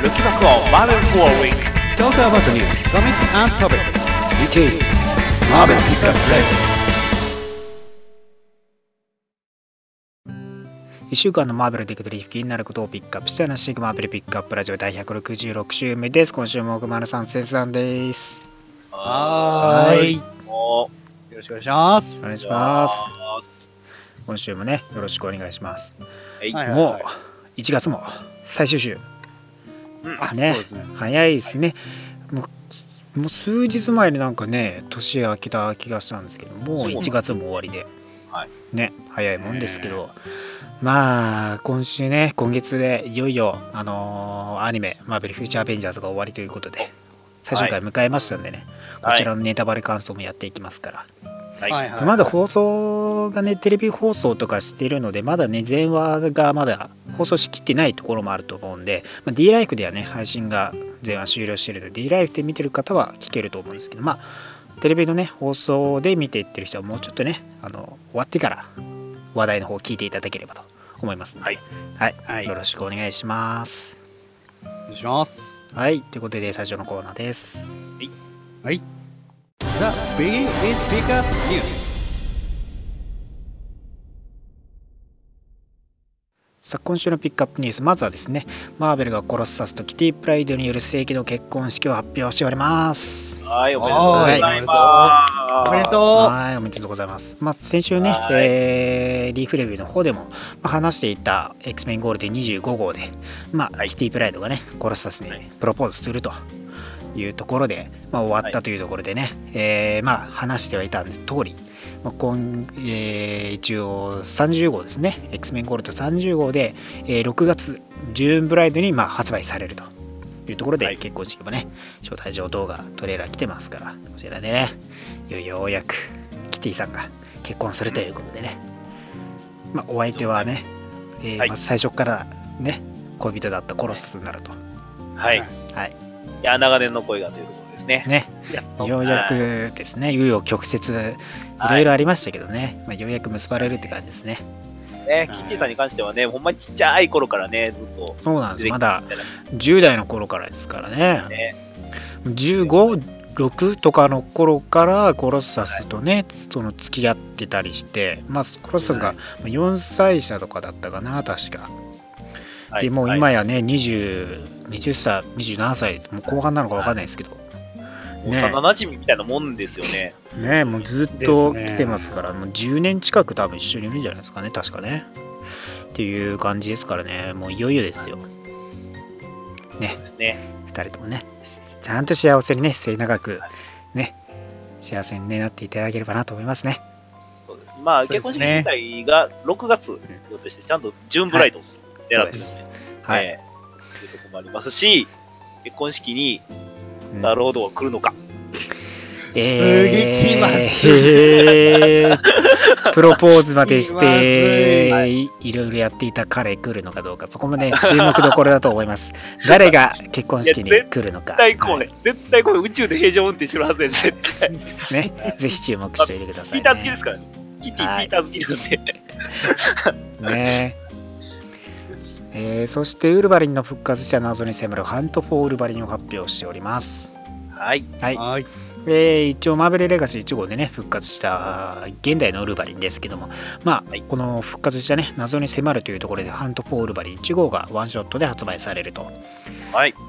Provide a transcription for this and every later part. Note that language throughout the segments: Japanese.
Looking back on Marvin for a week. Talk about the news, comics and topics. Which is Marvin Pickup Live。 1週間のマーベルで受け取り気になることをピックアップしたシグマーベルピックアップラジオ第166週目です。今週も奥丸さん、先生さんです。はい。よろしくお願いします。お願いします。今週もね、よろしくお願いします。はい、もう1月も最終週。うん、ね、そうですね、早いですね、はい、もう数日前になんかね年明けた気がしたんですけど、もう1月も終わりで、はい、ね、早いもんですけど、まあ今週ね、今月でいよいよアニメマーベルフューチャーアベンジャーズが終わりということで最終回迎えましたんでね、はい、こちらのネタバレ感想もやっていきますから、はい、まだ放送がねテレビ放送とかしてるのでまだね前話がまだ放送しきってないところもあると思うんで、まあ、D ライフではね配信が前話終了してるので D ライフで見てる方は聞けると思うんですけど、まあテレビのね放送で見ていってる人はもうちょっとね終わってから話題の方を聞いていただければと思いますので、はい、よろしくお願いします。お願いします。はい、ということで最初のコーナーです。はい。The Big Is Big Up News。さあ今週のピックアップニュース、まずはですね、マーベルがコロッサスとキティプライドによる正規の結婚式を発表しております。はい、おめでとうございます。おめでとう。はい、おめでとうございます。まあ、先週ね、リーフレビューの方でも、まあ、話していた X-Men ゴールデン25号で、まあキティプライドがねコロッサスにプロポーズするというところで、まあ、終わったというところでね、まあ話してはいた通り、まあ一応30号ですね、 X-Men ゴールド30号で、6月ジューンブライドにまあ発売されるというところで、結婚式もね招待状動画トレーラー来てますから、こちらでねようやくキティさんが結婚するということでね、まあ、お相手はね、まあ最初からね恋人だったコロッサスになると。はい、いや長年の恋がというところですね。ようやくですね、紆余曲折いろいろありましたけどね、まあ、ようやく結ばれるって感じですね。キティさんに関してはね、ほんまちっちゃい頃からね、ずっと。そうなんですよ。まだ10代の頃からですからね。15、6とかの頃からコロッサスとね、その付き合ってたりして、まあ、コロッサスが4歳差とかだったかな、確か。でもう今やね、20歳、27歳、もう後半なのか分かんないですけど。幼なじみみたいなもんですよね。もうずっと来てますから、もう10年近く多分一緒にいるんじゃないですかね、確かね。っていう感じですからね、もういよいよですよ。2人ともね、ちゃんと幸せにね、末永くね、幸せになっていただければなと思いますね。そうです。まあ、結婚式自体が6月予定して、ちゃんとジューンブライドを狙ってですね。というところもありますし、結婚式に、ダークロードは来るのか。プロポーズまでしていろいろやっていた彼来るのかどうか、そこもね注目どころだと思います。誰が結婚式に来るのか、絶対これ宇宙で平常運転してるはずで、絶対ね、ぜひ注目しておいてくださいね。ピーター好きですからね、キティピーター好きなんでね。そしてウルヴァリンの復活者謎に迫るハント・フォー・ウルヴァリンを発表しております。はい、一応マーベルレガシー1号でね復活した現代のウルヴァリンですけども、まあこの復活したね謎に迫るというところでハント・フォー・ウルヴァリン1号がワンショットで発売されると。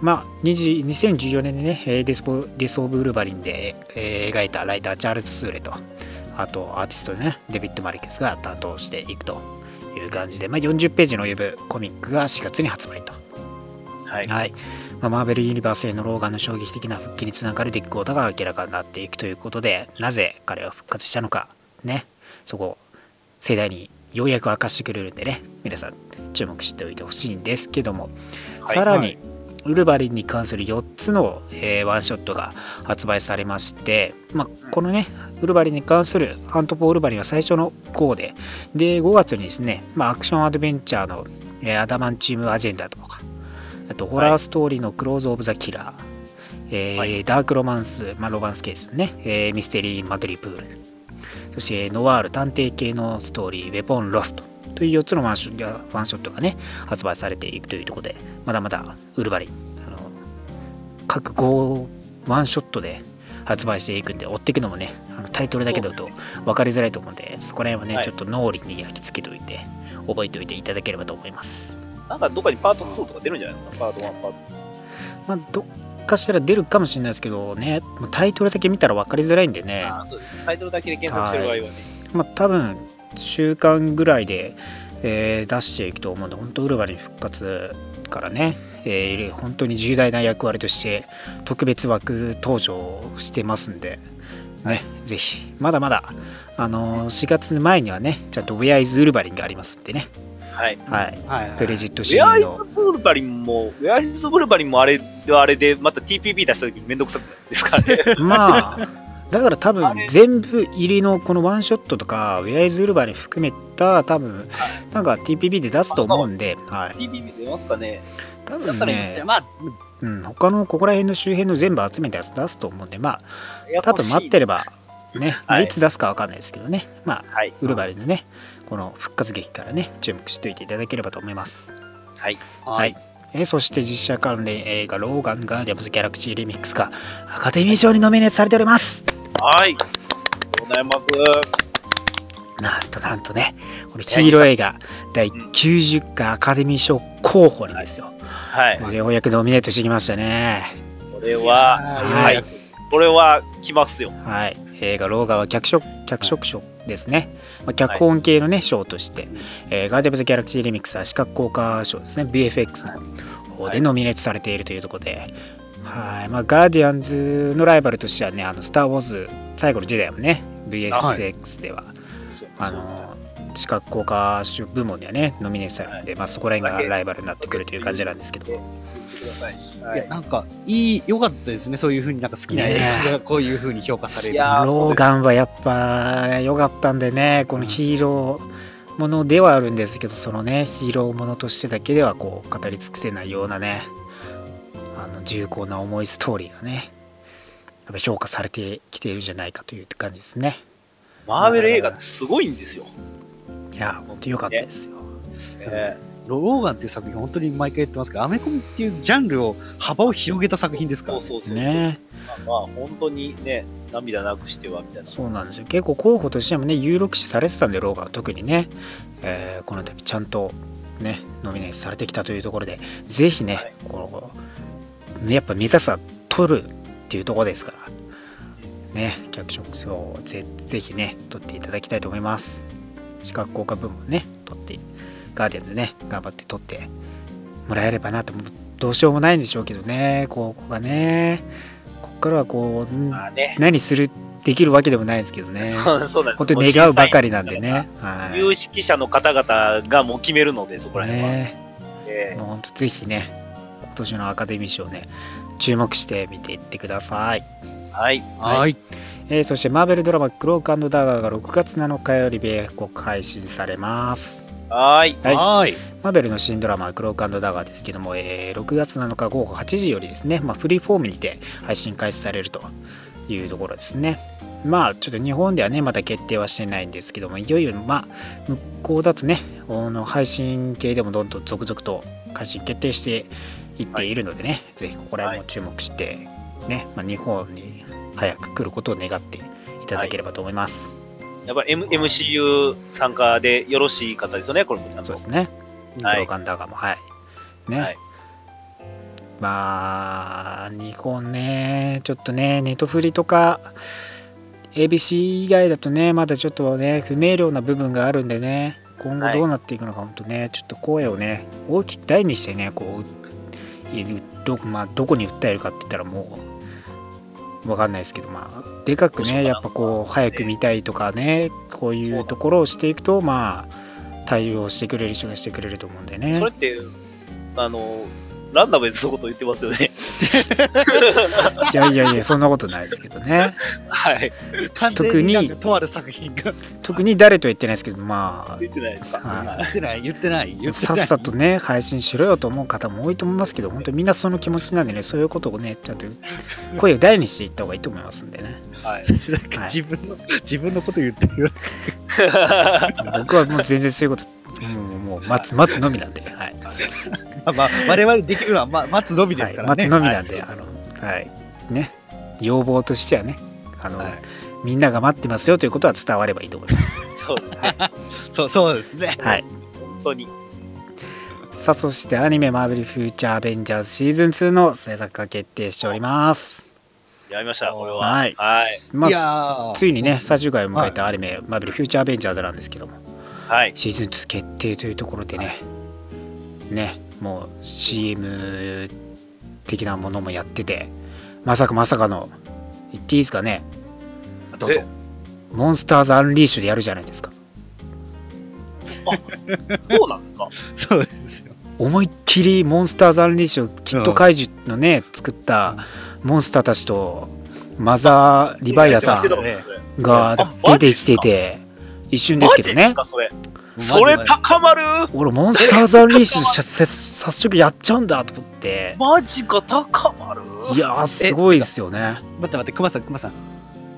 まあ2014年にねデス・オブ・ウルヴァリンで、描いたライターチャールズ・スーレと、あとアーティストでねデビッド・マリケスが担当していくという感じで、まあ、40ページの及ぶコミックが4月に発売と。まあ、マーベルユニバースへのローガンの衝撃的な復帰につながる出来事が明らかになっていくということで、なぜ彼は復活したのかね、そこを盛大にようやく明かしてくれるんでね、皆さん注目しておいてほしいんですけども、さらに、ウルヴァリンに関する4つの、ワンショットが発売されまして、まあ、このねウルヴァリンに関するハント・フォー・ウルヴァリンは最初の号で、5月にですね、まあ、アクションアドベンチャーの、アダマンチームアジェンダとか、あとホラーストーリーのクローズ・オブ・ザ・キラー、ダーク・ロマンス、まあ、ロマンスケースね、ミステリー・マドリプール、そしてノワール探偵系のストーリーウェポン・ロストという4つのワンショットがね発売されていくというところで、まだまだウルヴァリン各5ワンショットで発売していくんで、追っていくのもね、タイトルだけだと分かりづらいと思うんで、そこら辺はね、はい、ちょっと脳裏に焼き付けておいて覚えておいていただければと思います。なんかどっかにパート2とか出るんじゃないですか、パート1、パート2、まあ、どっかしら出るかもしれないですけどね、タイトルだけ見たら分かりづらいんでね。あ、そうです、タイトルだけで検索してる場合はね、まあ、多分週間ぐらいで、出していくと思うので、本当ウルヴァリン復活からね、本当に重大な役割として特別枠登場してますんで、ね、ぜひまだまだ、4月前にはね、ちゃんとウェアイズウルヴァリンがありますんでね、はいはいはいはい、ブレジットシーンのウェアイズウルヴァリンも、ウェアイズウルヴァリンもあれはあれで、また TPB 出した時めんどくさくないですかねまあだから多分全部入りのこのワンショットとかウェアイズウルヴァリン含めた多分なんか TPB で出すと思うんで、はい、TPB 出ますかね、多分ね、まあ、うん、他のここら辺の周辺の全部集めたやつ出すと思うんで、まあ多分待ってればね、はい、いつ出すか分かんないですけどね、まあ、はい、ウルヴァリンのねこの復活劇からね注目しておいていただければと思います。はいはい、そして実写関連映画ローガンガーディアンズギャラクシーリミックスがアカデミー賞にノミネートされております。はい、ありがとうございます。なんとね、このヒーロー映画第90回アカデミー賞候補なんですよ、はいはい、ようやくノミネートしてきましたね。これは、はい、これは来ますよ。はい、映画ローガンは脚色賞ですね、まあ、脚本系の、ね、はい、賞として、ガーディアンズ・ギャラクシー・リミックスは視覚効果賞ですね、 BFX の方でノミネートされているというところで、はいはい、まあ、ガーディアンズのライバルとしてはね、スター・ウォーズ最後の時代もね VFX では、はい、視覚効果賞部門ではねノミネートされるので、はい、まあ、そこら辺がライバルになってくるという感じなんですけど、はい、いや、なんか良かったですね、そういう風になんか好きな映画がこういう風に評価される、ローガンはやっぱ良かったんでね、このヒーローものではあるんですけど、そのねヒーローものとしてだけではこう語り尽くせないようなね、重厚な重いストーリーがねやっぱ評価されてきているんじゃないかという感じですね。マーベル映画ってすごいんですよ。いや、本当に良かったですよ、ローガンっていう作品本当に毎回言ってますけど、アメコミっていうジャンルを幅を広げた作品ですからね。まあ本当にね、涙なくしてはみたいな。そうなんですよ。結構候補としてもね有力視されてたんで、ローガンは特にね、この度ちゃんとねノミネートされてきたというところで、ぜひね、はい、このねやっぱ目指すは取るっていうところですからね、脚色賞をぜひね取っていただきたいと思います。視覚効果部門ね取って。ガーディアンズね頑張って撮ってもらえればなと、どうしようもないんでしょうけどね、ここがね、ここからはこう、ね、何するできるわけでもないですけどね、そう本当に願うばかりなんでね、はい、有識者の方々がもう決めるので、そこら辺は、もう本当ぜひね今年のアカデミー賞ね注目して見ていってください。はいはい、はい、そしてマーベルドラマクローク&ダガーが6月7日より米国配信されます。はいはい、はいマーベルの新ドラマクローク&ダガーですけども、6月7日午後8時よりですね、まあ、フリーフォームにて配信開始されるというところですね。まあちょっと日本ではねまだ決定はしてないんですけども、いよいよまあ向こうだとね配信系でもどんどん続々と配信決定していっているのでね、はい、ぜひここら辺も注目してね、まあ、日本に早く来ることを願っていただければと思います。はい、やっぱり MCU 参加でよろしい方ですよね、これもちゃんと。そうですね。はい、クローカンダーガーも、はい。ね。はい、まあ、日本ね、ちょっとね、ネトフリとか、ABC 以外だとね、まだちょっとね、不明瞭な部分があるんでね、今後どうなっていくのか、本当ね、ちょっと声をね、大きく大にしてね、こう、まあ、どこに訴えるかって言ったらもう、わかんないですけど、まあ、でかくねやっぱこう早く見たいとかね、こういうところをしていくと、まあ対応してくれる人がしてくれると思うんでね。それってランダムでそのこと言ってますよねいやいやいや、そんなことないですけどねはい、特に誰とは言ってないですけど、まあ言ってないですか、言ってないさっさとね配信しろよと思う方も多いと思いますけど、本当にみんなその気持ちなんでね、そういうことをねちゃんと声を大にしていった方がいいと思いますんでねはい、なんか自分のこと言ってるよ僕はもう全然そういうこともう待つのみなんで、はいまあ、我々できるのは待つのみですからね、はい、待つのみなんで、はいね、要望としてはね、はい、みんなが待ってますよということは伝わればいいと思います。そう、はい、そうですね。はい。本当に。さあ、そしてアニメマーベルフューチャーアベンジャーズシーズン2の制作が決定しております。やりました、これは。はい。はい、まあ、ついにね、最終回を迎えたアニメ、はい、マーベルフューチャーアベンジャーズなんですけども、はい、シーズン2決定というところでね、はい、ね、もう CM 的なものもやってて、まさかの、言っていいですかね。どうぞ。モンスターズアンリーシュでやるじゃないですか。あ、そうなんですか。そうですよ。思いっきりモンスターズアンリーシュをキット怪獣のね、作ったモンスターたちとマザー・リバイアさんが出てきてて、一瞬ですけどね。それ高まる。俺モンスターズアンリーシュ早速やっちゃうんだと思って。マジか、高まる。いやー、すごいですよね。待って、クマさん。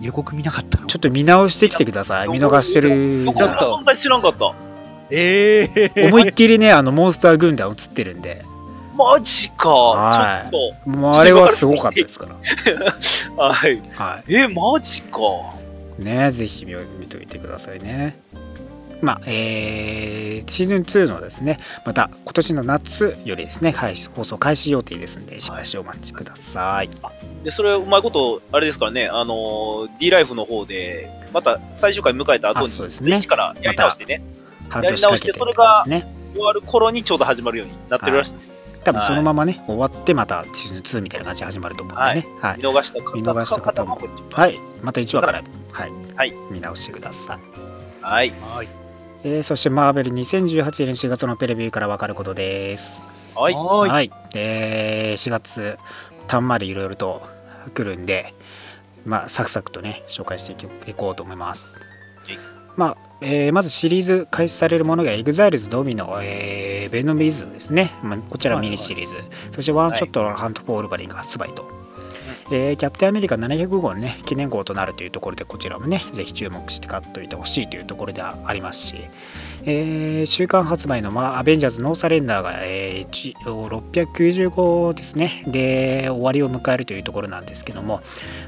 予告見なかったの？ちょっと見直してきてください。見逃してる。ちょっと存在知らんかった。思いっきりね、モンスター軍団映ってるんで。マジか。はい、ちょっと。もうあれはすごかったですから。はい。はい。マジか。ね、ぜひ見といてくださいね。まあ、シーズン2のですね、また今年の夏よりですね、放送開始予定ですので、しばしお待ちください。で、それうまいことあれですからね、D ライフの方でまた最終回迎えた後にスイッチからやり直してね、ま、やり直してそれが終わる頃にちょうど始まるようになってるらしい。多分そのままね、はい、終わってまたシーズン2みたいな感じで始まると思うんでね、はいはい、見逃した方も、はい、また1話から、はいはい、見直してください。はい、はい。そしてマーベル2018年4月のプレビューから分かることです。はい、はい、4月たんまりいろいろと来るんで、まあ、サクサクとね紹介していこうと思います。はい、まあ、まずシリーズ開始されるものが EXILES ドミノ、ベノムイズですね、まあ、こちらミニシリーズ、はいはい、そしてワンショットのハント・フォー・ウルヴァリンが発売と、はい、キャプテンアメリカ700号の、ね、記念号となるというところで、こちらもねぜひ注目して買っておいてほしいというところではありますし、週間発売の、アベンジャーズノーサレンダーが、一応690号ですねで終わりを迎えるというところなんですけども、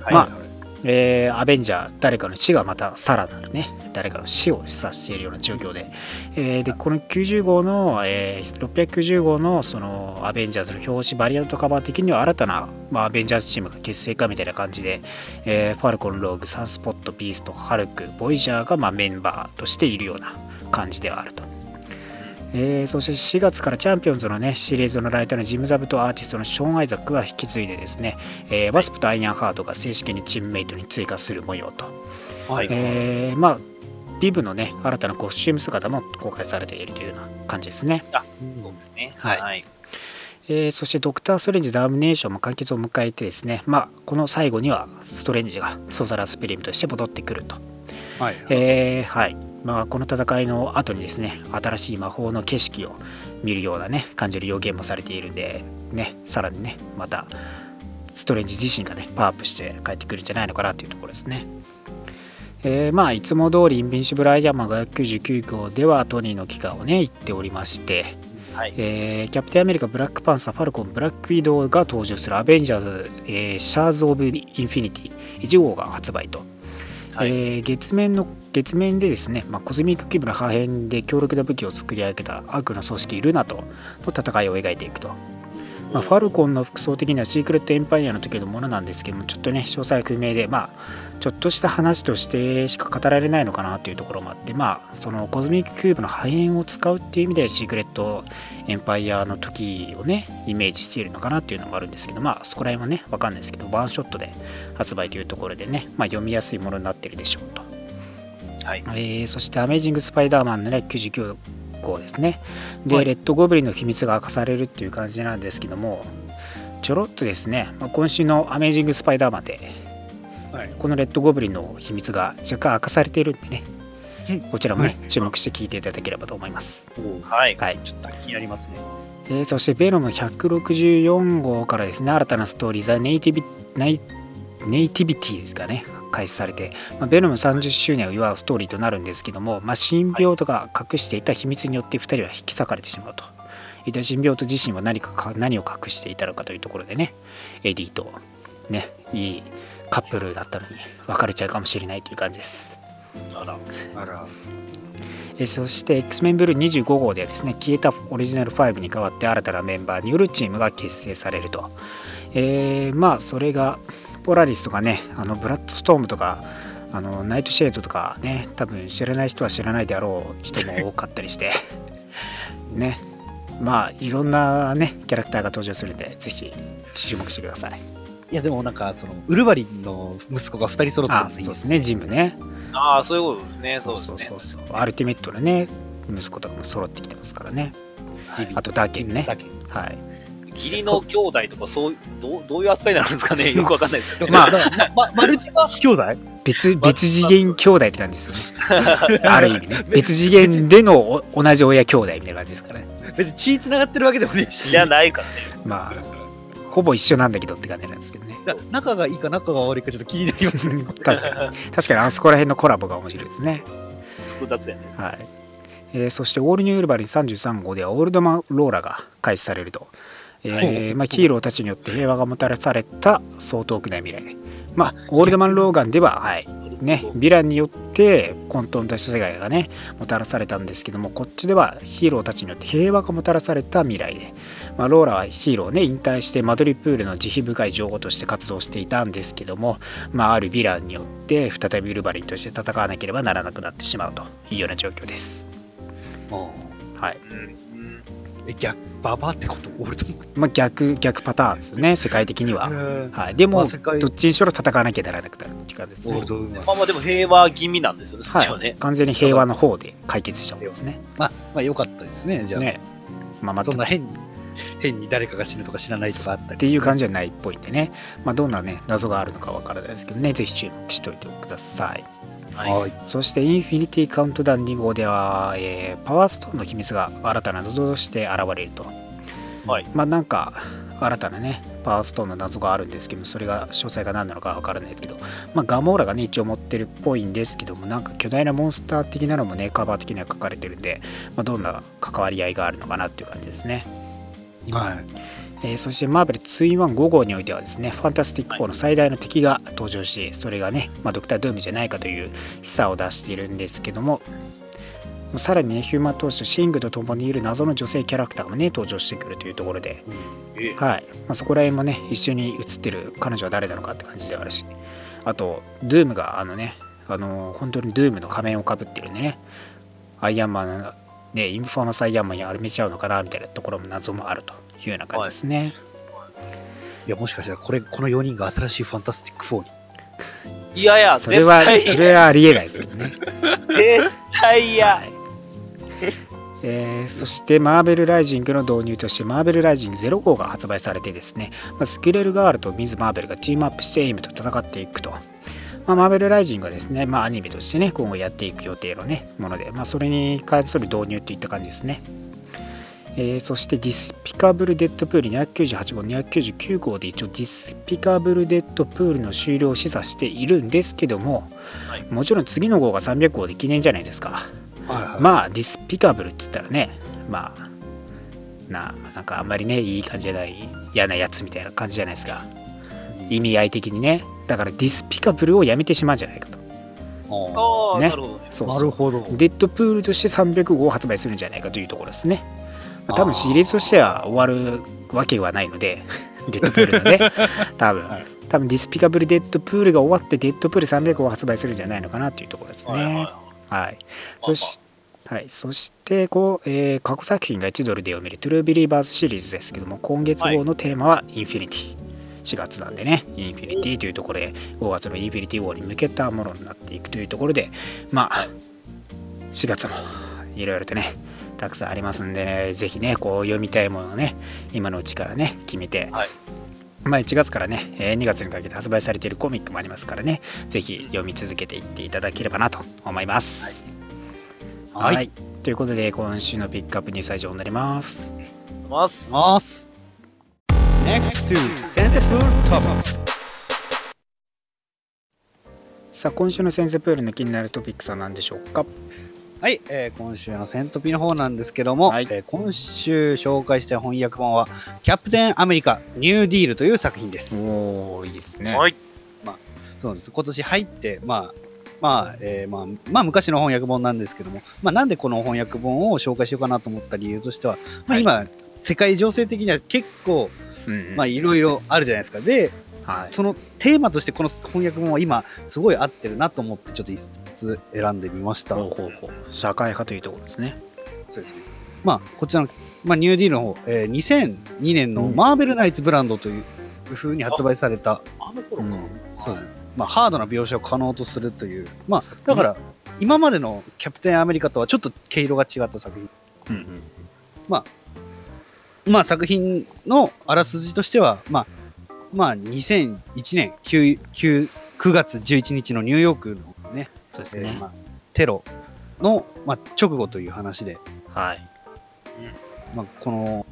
はい、まあ、アベンジャー誰かの死がまたさらなるね誰かの死を示唆しているような状況で、でこの90号の、690号のそのアベンジャーズの表紙バリアントカバー的には新たな、アベンジャーズチームが結成かみたいな感じで、ファルコン、ローグ、サンスポット、ビースト、ハルク、ボイジャーが、メンバーとしているような感じではあると。そして4月からチャンピオンズの、ね、シリーズのライターのジム・ザブとアーティストのショーン・アイザックが引き継いでですね、ワスプとアイアンハートが正式にチームメイトに追加する模様と、はい、まあ、ビブの、ね、新たなコスチューム姿も公開されているというような感じですね。あ、そうですね、はい、はい。そしてドクター・ストレンジ・ダミネーションも完結を迎えてですね、まあ、この最後にはストレンジがソーサラー・スプリームとして戻ってくると。はい、はい、まあ、この戦いの後にですね新しい魔法の景色を見るようなね感じる予言もされているんでね、さらにねまたストレンジ自身がねパワーアップして帰ってくるんじゃないのかなというところですね。まあいつも通りインビンシブルアイアンマン599号ではトニーの帰化をね言っておりまして、はい、キャプテンアメリカ、ブラックパンサー、ファルコン、ブラックウィドウが登場するアベンジャーズ、シャーズ・オブ・インフィニティ1号が発売と。はい、月面でですね、まあ、コズミック規模の破片で強力な武器を作り上げた悪の組織ルナとの戦いを描いていくと。まあ、ファルコンの服装的にはシークレットエンパイアの時のものなんですけども、ちょっとね詳細不明で、まあ、ちょっとした話としてしか語られないのかなというところもあって、まあ、そのコズミックキューブの破片を使うっていう意味でシークレットエンパイアの時をねイメージしているのかなというのもあるんですけど、まあ、そこら辺はね分かんないですけど、ワンショットで発売というところでね、まあ、読みやすいものになっているでしょうと。はい、そしてアメージングスパイダーマンの99号ですねで、はい、レッドゴブリンの秘密が明かされるっていう感じなんですけども、ちょろっとですね、まあ、今週のアメージングスパイダーマンで、はい、このレッドゴブリンの秘密が若干明かされているんでね、はい、こちらもね、はい、注目して聞いていただければと思います。はい、はい、ちょっと気になりますね。そしてベノム164号からですね新たなストーリーザ・ネイティビティですかね開始されて、まあ、ベノム30周年を祝うストーリーとなるんですけども、まあ、神病とか隠していた秘密によって2人は引き裂かれてしまうとユダヤ人病棟自身は何を隠していたのかというところでね、エディとね、いいカップルだったのに別れちゃうかもしれないという感じです。あらそして X メンブルー25号ではですね、消えたオリジナル5に代わって新たなメンバーによるチームが結成されると、まあそれがポラリスとかね、ブラッドストームとかナイトシェードとかね、多分知らない人は知らないであろう人も多かったりしてね、まあいろんなねキャラクターが登場するのでぜひ注目してください。いやでもなんかそのウルヴァリンの息子が2人揃ってるんですよ。そうですね、ジムね。ああ、そういうことですね。そうそうアルティメットのね息子とかも揃ってきてますからね。はい、あとダーケンね。はい。義理の兄弟とかそうどういう扱いなんですかね。よくわかんないですけど、ね。まあマルチバース兄弟？別次元兄弟って感じですよね。ある意味ね。別次元での同じ親兄弟みたいな感じですからね。別に血繋がってるわけでもねえし。じゃないからね。まあ。ほぼ一緒なんだけどって感じなんですけどね。仲がいいか仲が悪いかちょっと気になりますね。確かにあそこら辺のコラボが面白いですね。複雑やね。はい。そしてオールニューウルヴァリン33号ではオールドマンローラが開始されると、まあ、ヒーローたちによって平和がもたらされたそう遠くない未来、まあ、オールドマンローガンでは、はいね、ヴィランによって混沌とした世界がねもたらされたんですけども、こっちではヒーローたちによって平和がもたらされた未来で、まあ、ローラはヒーローを、ね、引退してマドリプールの慈悲深い女王として活動していたんですけども、まあ、あるヴィランによって再びウルヴァリンとして戦わなければならなくなってしまうというような状況です。はい、逆ババってことオールドマン、まあ、逆パターンですよね、世界的には。はい、でも、まあ、どっちにしろ戦わなきゃならなくなるって感じですね。まあでも平和気味なんですよね、そっちはね。はい、完全に平和の方で解決しちゃうんですね。まあ良かったですね、じゃあ。ね、まあまたそんな変に誰かが死ぬとか死なないとかあったり、ね、っていう感じじゃないっぽいんでね、まあ、どんな、ね、謎があるのかわからないですけどね、ぜひ注目しておいてください。はい、そしてインフィニティカウントダウン2号では、パワーストーンの秘密が新たな謎として現れると、はい、まあなんか新たなねパワーストーンの謎があるんですけど、それが詳細が何なのかわからないですけど、まあ、ガモーラがね一応持ってるっぽいんですけども、なんか巨大なモンスター的なのもねカバー的には書かれてるんで、まあ、どんな関わり合いがあるのかなっていう感じですね。はい、そしてマーベル2-in-1 5号においてはですね、ファンタスティック4の最大の敵が登場し、それがね、まあ、ドクター・ドゥームじゃないかという示唆を出しているんですけども、さらにねヒューマントーチとシングと共にいる謎の女性キャラクターもね登場してくるというところで、はい、まあ、そこら辺もね一緒に映ってる彼女は誰なのかって感じであるし、あとドゥームが本当にドゥームの仮面をかぶってるんでね、アイアンマンね、インフォーマスアイアンマンやるめちゃうのかなみたいなところも謎もあるというような感じですね。はい、いやもしかしたらこの4人が新しいファンタスティック4に。いやそれはありえないですけどね。絶対嫌。はい、そしてマーベルライジングの導入としてマーベルライジング0号が発売されてですね、スクレルガールとミズ・マーベルがチームアップしてエイムと戦っていくと。まあ、マーベルライジングはですね、まあ、アニメとしてね今後やっていく予定の、ね、もので、まあ、それに関する導入といった感じですね。そしてディスピカブルデッドプール298号299号で一応ディスピカブルデッドプールの終了を示唆しているんですけども、はい、もちろん次の号が300号で記念じゃないですか。はいはい、まあディスピカブルって言ったらね、まあなんかあんまりねいい感じじゃない、嫌なやつみたいな感じじゃないですか、意味合い的にね。だからディスピカブルをやめてしまうんじゃないかと。ああ、ね、なるほど、そうそう、なるほど。デッドプールとして300号を発売するんじゃないかというところですね。まあ、多分シリーズとしては終わるわけはないのでデッドプールのね多分ディスピカブルデッドプールが終わってデッドプール300号を発売するんじゃないのかなというところですね。はい、そして過去作品が1ドルで読めるトゥルービリーバーズシリーズですけども、今月号のテーマはインフィニティ、4月なんでね、インフィニティというところで5月のインフィニティウォーに向けたものになっていくというところで、まあ4月もいろいろとねたくさんありますんでね、ぜひねこう読みたいものをね今のうちからね決めて、はい、まあ、1月からね2月にかけて発売されているコミックもありますからね、ぜひ読み続けていっていただければなと思います。はい、はい、ということで今週のピックアップニュース以上になります。Next to Sensei Top Up。さあ今週のセンセプールの気になるトピックスは何でしょうか。はい、今週のセントピの方なんですけども、はい、今週紹介した翻訳本はキャプテンアメリカニューディールという作品です。おー、いいですね。はい、まあ、そうです。今年入ってまあ昔の翻訳本なんですけども、まあ、なんでこの翻訳本を紹介しようかなと思った理由としては、まあ、今、はい、世界情勢的には結構いろいろあるじゃないですか。で、はい、そのテーマとしてこの翻訳本は今すごい合ってるなと思ってちょっと一つ選んでみました。社会派というところですね。そうですね。まあ、こちらの、まあ、ニューディールの方、2002年のマーベルナイツブランドという風に発売された、あの頃か、そうですね。まあ、ハードな描写を可能とするという、まあ、だから今までのキャプテンアメリカとはちょっと毛色が違った作品、うんうん、まあ、作品のあらすじとしては、まあ、2001年 9月11日のニューヨークの、ね、そうですね、まあ、テロの、まあ、直後という話で、はい、まあ、この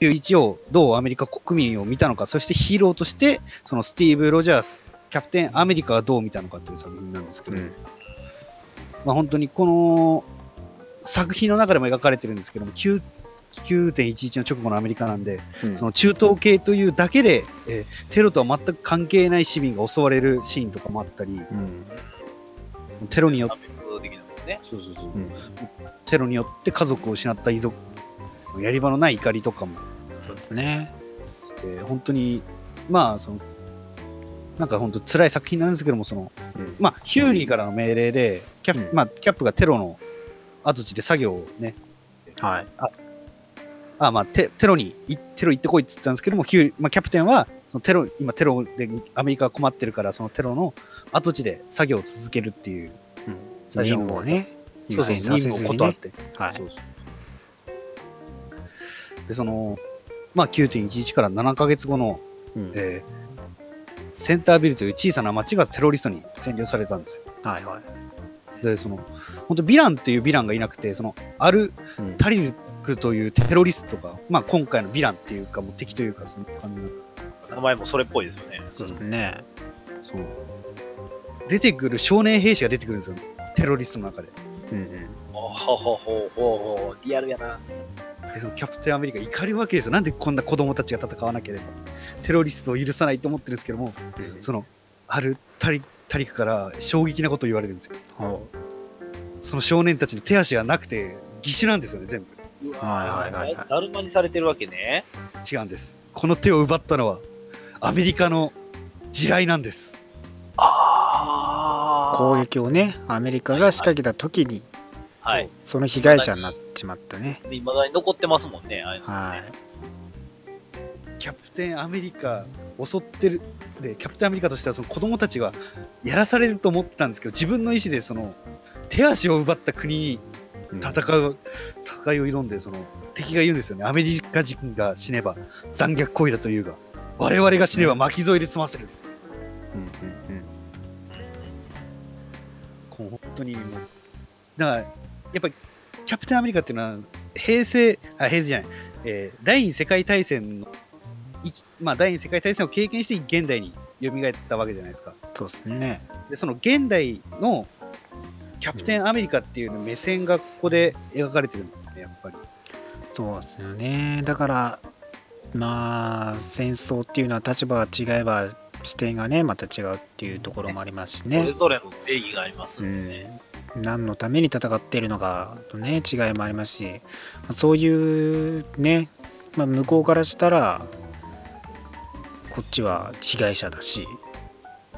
911をどうアメリカ国民を見たのか、そしてヒーローとしてそのスティーブ・ロジャースキャプテンアメリカはどう見たのかという作品なんですけど、まあ、本当にこの作品の中でも描かれてるんですけども、9.11 の直後のアメリカなんで、その中東系というだけで、テロとは全く関係ない市民が襲われるシーンとかもあったり、テロによって家族を失った遺族のやり場のない怒りとかも、そうですね。本当にまあそのなんか本当辛い作品なんですけども、その、まあ、ヒューリーからの命令でキャップがテロの跡地で作業をね、はい、まあ、テロ行ってこいって言ったんですけども、キャプテンはその今テロでアメリカが困ってるから、そのテロの跡地で作業を続けるっていう、最初の任務をね、優先させずにね、はい、そうそうで、その、まあ、9.11 から7ヶ月後の、センタービルという小さな町がテロリストに占領されたんですよ。はいはい。で、その本当ヴィランというヴィランがいなくて、そのアル・タリクというテロリストが、まあ、今回のヴィランっていうか、もう敵というか、その感じの名前もそれっぽいですよね。そうですね。そう、出てくる少年兵士が出てくるんですよ、テロリストの中で。ほほほほほ、リアルやな。で、そのキャプテンアメリカ怒るわけですよ。なんでこんな子供たちが戦わなければ、テロリストを許さないと思ってるんですけども、そのあるタリクから衝撃なことを言われるんですよ。その少年たちの手足がなくて義手なんですよね、全部。だるまにされてるわけね。違うんです。この手を奪ったのはアメリカの地雷なんです。攻撃をね、アメリカが仕掛けた時に、はい、その被害者になっちまったね。いまだに残ってますもんね、あれね。はい。キャプテンアメリカ襲ってる。で、キャプテンアメリカとしては、その子供たちはやらされると思ってたんですけど、自分の意思でその手足を奪った国に戦いを挑んで、その敵が言うんですよね。アメリカ人が死ねば残虐行為だというが、我々が死ねば巻き添えで済ませる。本当に、だからやっぱりキャプテンアメリカっていうのは第二次世界大戦の、まあ、第二次世界大戦を経験して現代に蘇ったわけじゃないですか。そうですね。で、その現代のキャプテンアメリカっていうの目線がここで描かれてるんだよね、やっぱり。そうですよね。だからまあ戦争っていうのは立場が違えば視点がねまた違うっていうところもありますしね。それぞれの正義がありますよね。何のために戦っているのかとね、違いもありますし、そういうね、まあ、向こうからしたらこっちは被害者だし、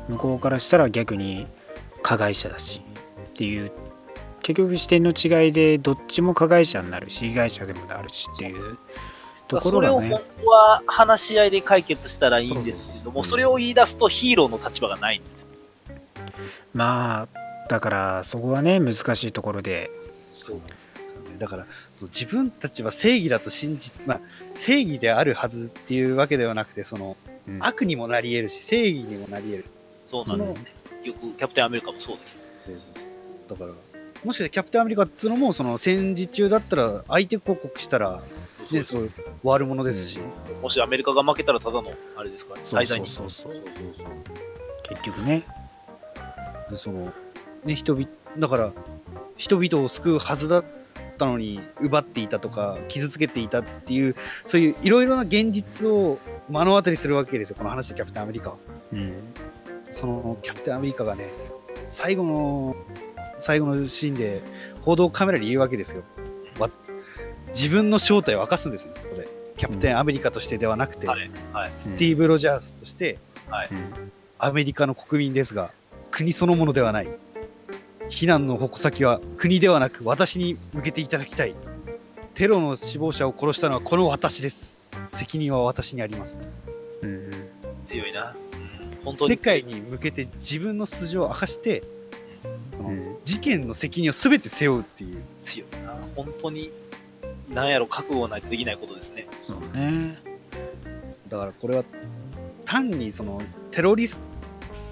向こうからしたら逆に加害者だしっていう、結局視点の違いでどっちも加害者になるし被害者でもなるしっていうところがね。それを本当は話し合いで解決したらいいんですけども、それを言い出すとヒーローの立場がないんですよ。まあだからそこはね難しいところで、そうですよね。だからそう自分たちは正義だと信じ、まあ、正義であるはずっていうわけではなくて、その、悪にもなり得るし正義にもなり得る。そうなんですね。よくキャプテンアメリカもそうです。そうだからもしかしてキャプテンアメリカっていうのもその戦時中だったら相手広告したら、ね、そういう悪者ですし、もしアメリカが負けたらただのあれですからね。そうそうそうそう、結局ね。で、そのね、だから人々を救うはずだったのに奪っていたとか傷つけていたっていう、そういういろいろな現実を目の当たりするわけですよ、この話でキャプテンアメリカ、うん、そのキャプテンアメリカがね、最後のシーンで報道カメラに言うわけですよ。自分の正体を明かすんですよ、そこで。キャプテンアメリカとしてではなくて、うんはいはい、スティーブ・ロジャースとして、はい、アメリカの国民ですが国そのものではない、避難の矛先は国ではなく私に向けていただきたい、テロの死亡者を殺したのはこの私です、責任は私にあります、うん、強いな、うん、本当に世界に向けて自分の素性を明かして、うん、事件の責任を全て背負うっていう、強いな、本当になんやろ、覚悟ないとできないことですね。そうですね。だからこれは単にそのテロリス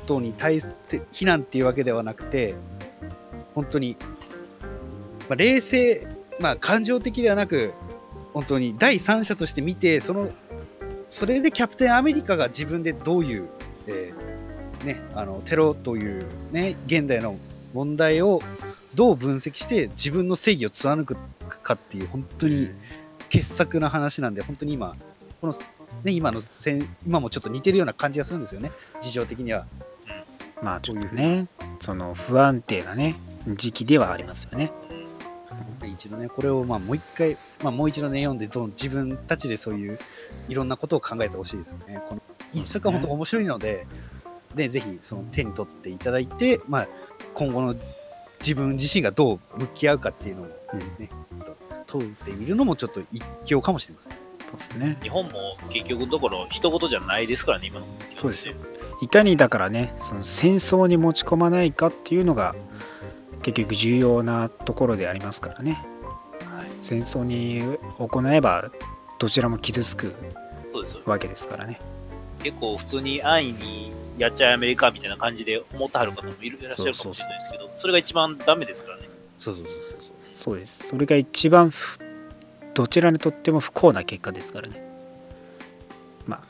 トに対して非難っていうわけではなくて、本当に、まあ、冷静、まあ、感情的ではなく本当に第三者として見て、それでキャプテンアメリカが自分でどういう、ね、テロという、ね、現代の問題をどう分析して自分の正義を貫くかっていう本当に傑作な話なんで、本当に今もちょっと似てるような感じがするんですよね、事情的には。まあちょっとね、その不安定なね時期ではありますよね。一度ねこれをまあもう一回、まあ、もう一度ね読んで自分たちでそういういろんなことを考えてほしいですよね。この一作は本当に面白いので、でぜひその手に取っていただいて、まあ今後の自分自身がどう向き合うかっていうのをね、問うてみるのもちょっと一興かもしれません。そうですね。日本も結局どころ一言じゃないですからね、今の。そうですよ。いかにだからね、その戦争に持ち込まないかっていうのが結局重要なところでありますからね。はい、戦争に行えばどちらも傷つくわけですからね。結構普通に安易にやっちゃいアメリカみたいな感じで思ってはる方もいらっしゃるかもしれないですけど、それが一番ダメですからね。そうです。それが一番どちらにとっても不幸な結果ですからね。まあ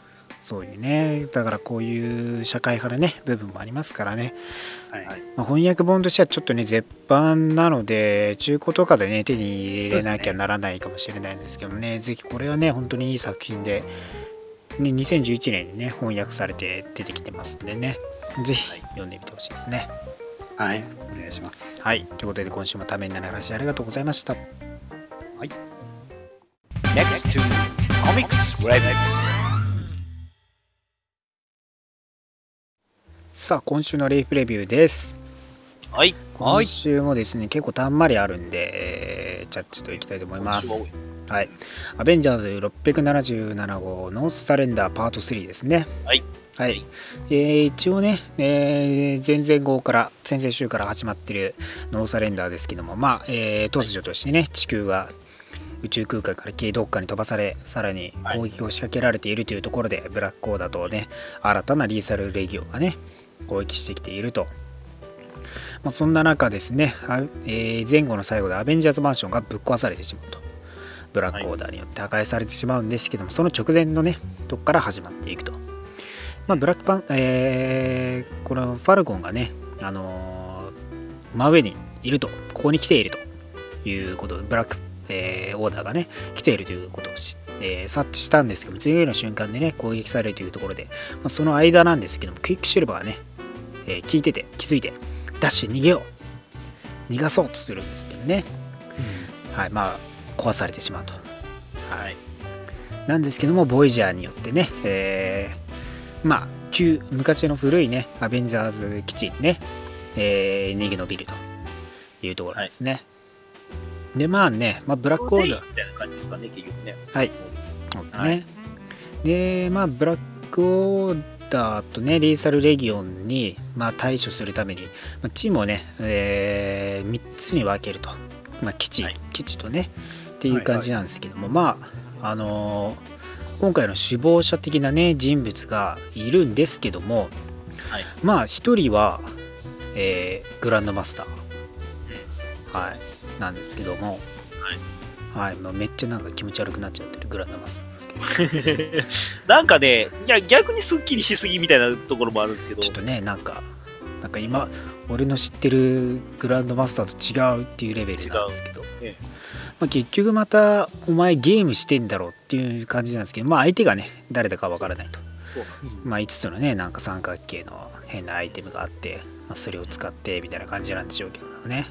そういうね、だからこういう社会派のね部分もありますからね、はいはい。まあ、翻訳本としてはちょっとね絶版なので中古とかでね手に入れなきゃならないかもしれないんですけどね、ぜひこれはね本当にいい作品で、ね、2011年にね翻訳されて出てきてますんでね、ぜひ読んでみてほしいですね。はい、お願いします。はい、ということで今週もためになる話ありがとうございました。はい、 Next to Comics Review。 さあ今週のリーフレビューです。はい、今週もですね結構たんまりあるんで、ちゃっちといきたいと思います。はい、アベンジャーズ677号のサレンダーパート3ですね。はいはい。一応ね、先々週から始まってるノーサレンダーですけども、まあ、突如としてね地球が宇宙空間から軽どっかに飛ばされ、さらに攻撃を仕掛けられているというところで、ブラックオーダーとね新たなリーサルレギオがね攻撃してきていると。まあ、そんな中ですね、前後の最後でアベンジャーズマンションがぶっ壊されてしまうと、ブラックオーダーによって破壊されてしまうんですけども、その直前のねとこから始まっていくと。まあ、このファルコンがね、真上にいると、ここに来ているということで、ブラック、オーダーがね、来ているということを、察知したんですけども、次の瞬間でね、攻撃されるというところで、まあ、その間なんですけども、クイックシルバーがね、気づいて、ダッシュ逃がそうとするんですけどね、うん、はい、まあ、壊されてしまうと。はい。なんですけども、ボイジャーによってね、まあ、昔の古いねアベンジャーズ基地にね、逃げ延びるというところですね。はい、でまあね、まあ、ブラックオーダーみたいな感じですかね、結局ね。はい。そうですね。はい、でまあブラックオーダーとねリーサルレギオンに、まあ、対処するために、まあ、チームをね、3つに分けると、まあ、基地とねっていう感じなんですけども、はいはい、まあ今回の首謀者的な、ね、人物がいるんですけども、はい、まあ一人は、グランドマスター、はい、なんですけども、はいはい、まあ、めっちゃなんか気持ち悪くなっちゃってるグランドマスターですけどなんかね、いや逆にすっきりしすぎみたいなところもあるんですけど、ちょっとねなんかなんか今俺の知ってるグランドマスターと違うっていうレベルなんですけど、ね、まあ、結局またお前ゲームしてんだろうっていう感じなんですけど、まあ、相手がね誰だかわからないと、まあ、5つのねなんか三角形の変なアイテムがあって、まあ、それを使ってみたいな感じなんでしょうけどね、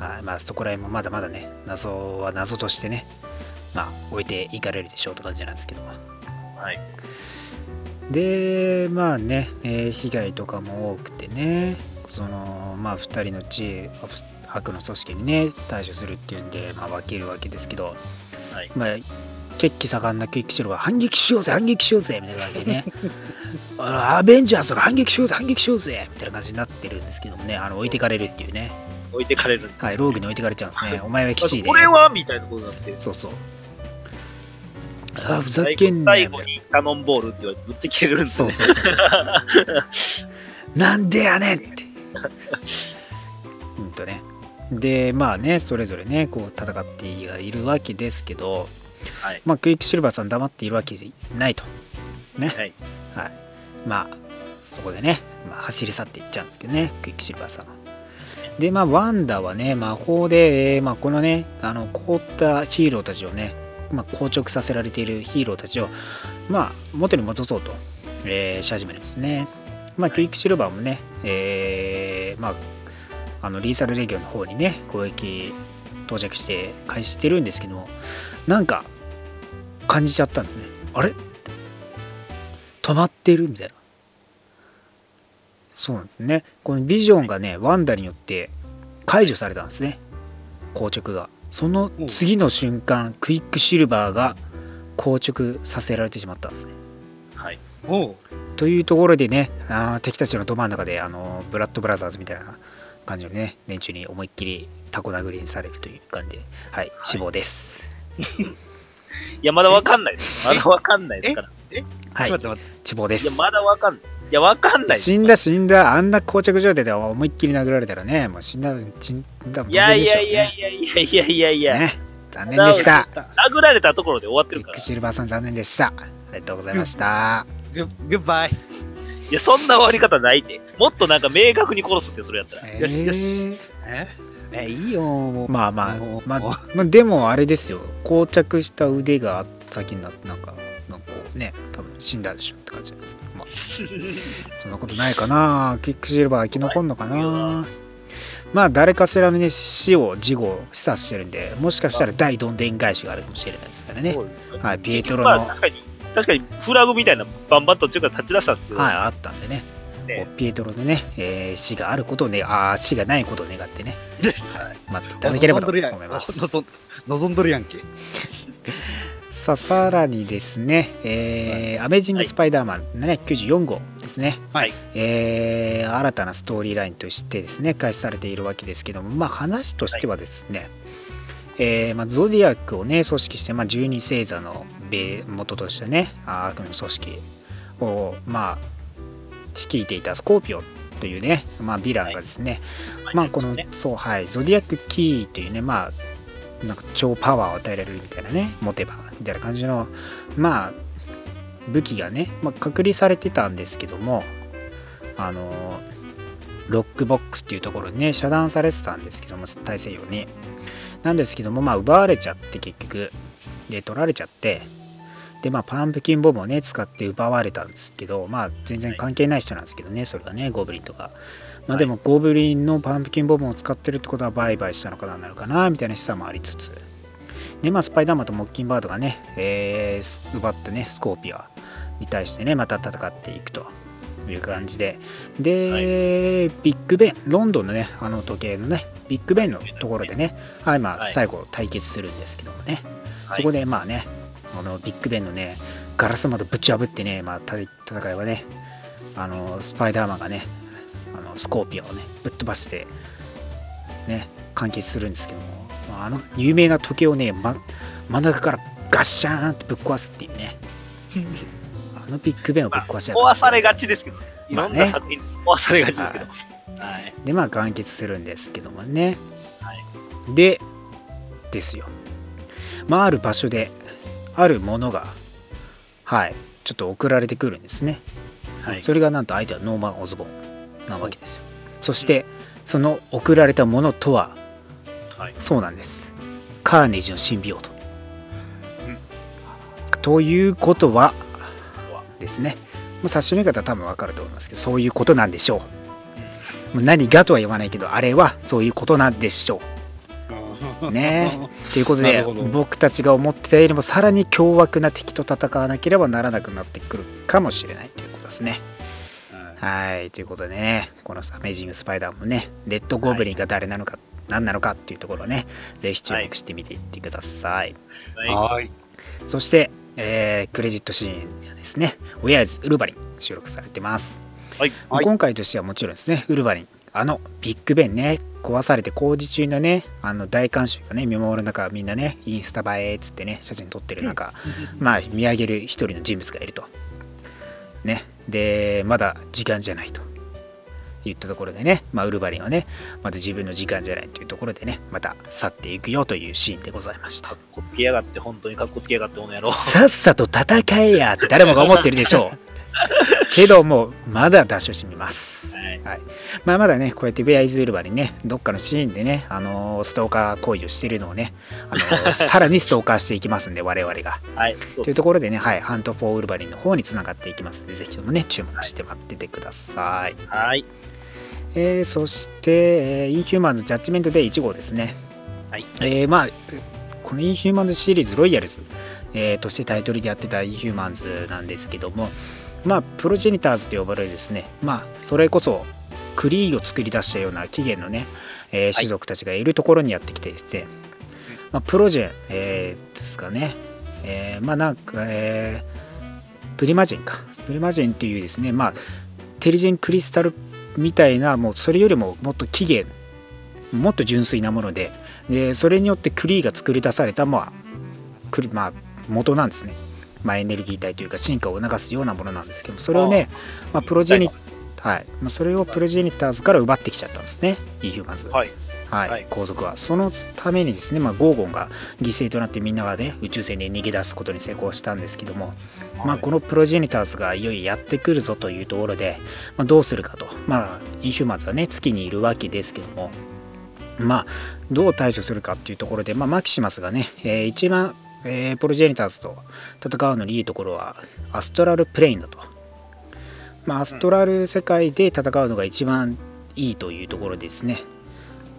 はい、まあ、そこら辺もまだまだね謎は謎としてね、まあ、置いていかれるでしょうって感じなんですけど、はい、でまあね、被害とかも多くてね、そのまあ2人の地位悪の組織にね対処するっていうんで、まあ、分けるわけですけど、はい、まあ、血気盛んな決起しろは反撃しようぜ反撃しようぜみたいな感じでねアベンジャーズが反撃しようぜ反撃しようぜみたいな感じになってるんですけどもね、あの置いてかれるっていうね、置いてかれる、はい、ローグに置いてかれちゃうんですねお前は騎士でこれはみたいなことになって、そうそう、ああふざけんな、最後にタノンボールって言われてぶっち切れるんですよ、ね、そうそうそうなんでやねんってうんとね、でまあねそれぞれねこう戦っているわけですけど、はい、まあ、クイックシルバーさん黙っているわけじゃないとね、はい、はい、まあそこでね、まあ、走り去っていっちゃうんですけどねクイックシルバーさんで、まあワンダはね魔法で、まあ、このねあの凍ったヒーローたちをね、まあ、硬直させられているヒーローたちを、まあ、元に戻そうと、し始めるんですね。まあ、クイックシルバーもね、まあ、あのリーサルレギオンの方にね攻撃到着して開始してるんですけども、なんか感じちゃったんですね。あれ止まってるみたいな。そうなんですね。このビジョンがねワンダによって解除されたんですね、硬直が。その次の瞬間、クイックシルバーが硬直させられてしまったんですね。はい、おうというところでね、敵たちのど真ん中でブラッドブラザーズみたいな感じのね連中に思いっきりタコ殴りにされるという感じで、はい、はい、死亡です。いやまだわかんないです。まだわかんないですから。はい、死亡です。いやまだわかんない。いやわかんない。死んだあんな膠着状態で思いっきり殴られたらね、もう死んだもんね。いやいやいやいやいやいやいや、ね、残念でした。殴られたところで終わってるから。クイックシルバーさん残念でした。ありがとうございました。グッバイ。いやそんな終わり方ないで。もっとなんか明確に殺すってそれやったら。よしよし。いいよ。まあまあまあでもあれですよ。膠着した腕が先になってなんかね多分死んだでしょって感じです。そんなことないかな。キックシルバー生き残んのかな。まあ誰かしらね死を示唆してるんで、もしかしたら大どんでん返しがあるかもしれないですからね。はい、ピエトロの、まあ、確かにフラグみたいなバンバンと中から立ち出したんですけど、はい、あったんでね。ピエトロのね、死があることをね、死がないことを願ってね、はい、待っていただければと思います。望んどるやんけ。さあさらにですね、アメージングスパイダーマン794号ですね、はい、新たなストーリーラインとしてですね開始されているわけですけども、まあ、話としてはですね、はい、まあ、ゾディアックをね組織して、まあ、12星座の元としてね悪の組織を、まあ、率いていたスコーピオンというね、まあ、ヴィランがですね、はい、まあ、この、そう、はい、ゾディアックキーというね、まあなんか超パワーを与えられるみたいなね、持てばみたいな感じの、まあ、武器がね、まあ、隔離されてたんですけども、ロックボックスっていうところにね遮断されてたんですけども、大西洋になんですけども、まあ、奪われちゃって結局で取られちゃって、で、まあ、パンプキンボムをね使って奪われたんですけど、まあ、全然関係ない人なんですけどね、それがねゴブリンとか。まあ、でもゴブリンのパンプキンボムを使ってるってことは売買したのかなのかなみたいな示唆もありつつで、まあ、スパイダーマンとモッキンバードがね、奪ったねスコーピアに対してねまた戦っていくという感じで、で、はい、ビッグベン、ロンドンのねあの時計のねビッグベンのところでね、はい、まあ、最後対決するんですけどもね、はい、そこでまあねあのビッグベンのねガラス窓ぶち破ってね、まあ、戦いはねスパイダーマンがねスコーピオンをねぶっ飛ばしてね完結するんですけども、あの有名な時計をね、真ん中からガッシャーンってぶっ壊すっていうねあのビッグベンをぶっ壊しちゃう、まあ、壊されがちですけど、いろんな作品壊されがちですけど、はい、でまあ完結するんですけどもね、はい、ですよ、まあ、ある場所であるものが、はい、ちょっと送られてくるんですね、はい、それがなんと相手はノーマン・オズボーン、なわけですよ。そして、その送られたものとは、はい、そうなんです。カーネージの神秘王と、ということはですね、もう察しの方は多分分かると思いますけど、そういうことなんでしょう。何がとは言わないけど、あれはそういうことなんでしょうね。ということで僕たちが思ってたよりもさらに凶悪な敵と戦わなければならなくなってくるかもしれないということですね。はい、ということでね、このアメージングスパイダーもね、レッドゴブリンが誰なのか、何なのかっていうところをね、ぜひ注目してみていってください。はい。そして、クレジットシーンにはですね、ウェアーズ・ウルヴァリン収録されてます。はい。今回としてはもちろんですね、ウルヴァリン、あのビッグベンね、壊されて工事中のね、あの大観衆がね、見守る中、みんなね、インスタ映えっつってね、写真撮ってる中、まあ見上げる一人の人物がいると。ね、でまだ時間じゃないと言ったところでね、まあ、ウルヴァリンはねまだ自分の時間じゃないというところでね、また去っていくよというシーンでございました。かっこつけやがって、本当にかっこつけやがってこの野郎、さっさと戦えやって誰もが思ってるでしょうけどもまだダッシュしてみます、はいはい。まあ、まだねこうやってウェアイズウルヴァリンね、どっかのシーンでね、ストーカー行為をしているのをね、さらにストーカーしていきますんで我々が、はい、というところでね、はい、ハント・フォー・ウルヴァリンの方につながっていきますので、ぜひともね注目して待っててください、はい。そしてインヒューマンズジャッジメントデイ1号ですね、はい。まあこのインヒューマンズシリーズロイヤルズ、としてタイトルでやってたインヒューマンズなんですけども、まあ、プロジェニターズと呼ばれるですね、まあ、それこそクリーを作り出したような起源のね、種族たちがいるところにやってきていて、はい、まあ、プロジェン、ですかね、まあなんか、プリマジンか、プリマジンっていうですね、まあ、テリジェンクリスタルみたいな、もうそれよりももっと起源、もっと純粋なもので、でそれによってクリーが作り出された、まあ、元なんですね。まあ、エネルギー体というか進化を促すようなものなんですけど、それをね、まあ、はい、まあ、それをプロジェニターズから奪ってきちゃったんですね、イーヒューマンズ、はいはい、皇族は。そのためにですね、まあ、ゴーゴンが犠牲となってみんながね宇宙船に逃げ出すことに成功したんですけども、まあ、このプロジェニターズがいよいよやってくるぞというところで、まあ、どうするかと、まあ、イーヒューマンズはね月にいるわけですけども、まあ、どう対処するかっていうところで、まあ、マキシマスがね、一番プロジェニターズと戦うのにいいところはアストラルプレインだと、まあ、アストラル世界で戦うのが一番いいというところですね、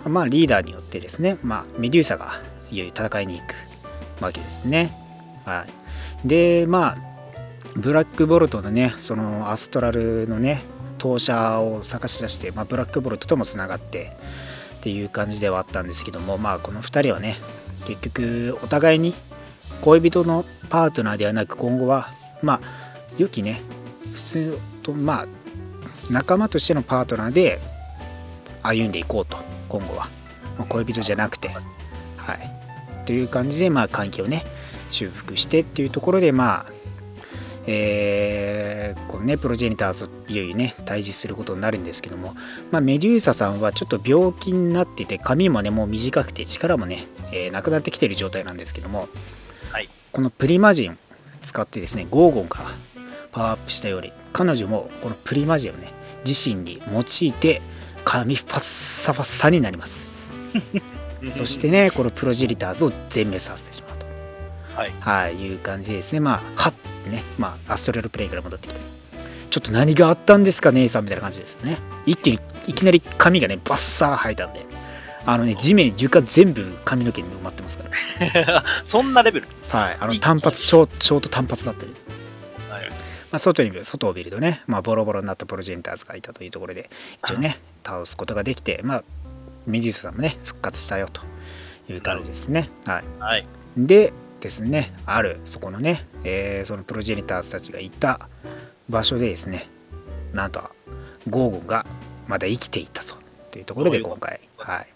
まあ、リーダーによってですね、まあ、メデューサがいよいよ戦いに行くわけですね、はい、でまあブラックボルトのねそのアストラルのね投射を探し出して、まあ、ブラックボルトともつながってっていう感じではあったんですけども、まあこの2人はね結局お互いに恋人のパートナーではなく、今後はまあ良きね普通とまあ仲間としてのパートナーで歩んでいこうと、今後は、まあ、恋人じゃなくて、はい、という感じでまあ関係をね修復してっていうところで、まあこのねプロジェニターズといよいよね対峙することになるんですけども、まあ、メデューサさんはちょっと病気になっていて、髪もねもう短くて力もね、なくなってきている状態なんですけども、はい、このプリマジン使ってですねゴーゴンがパワーアップしたより、彼女もこのプリマジンをね自身に用いて髪ファッサファッサになりますそしてねこのプロジェニターズを全滅させてしまうと、はい、はい、いう感じでですね、まあはってね、まあ、アストラルプレイから戻ってきて、ちょっと何があったんですか姉さんみたいな感じですよね。一気にいきなり髪がねバッサー生えたんで、あのね、地面、床全部髪の毛に埋まってますからそんなレベル、はい、あの単発ショート単発だったり、はい、まあ、外を見るとね、まあ、ボロボロになったプロジェンターズがいたというところで一応ね倒すことができて、まあ、メデューサさんもね復活したよという感じですね、はいはい。でですね、あるそこのね、そのプロジェンターズたちがいた場所でですね、なんとゴーゴンがまだ生きていたぞというところで、今回はい、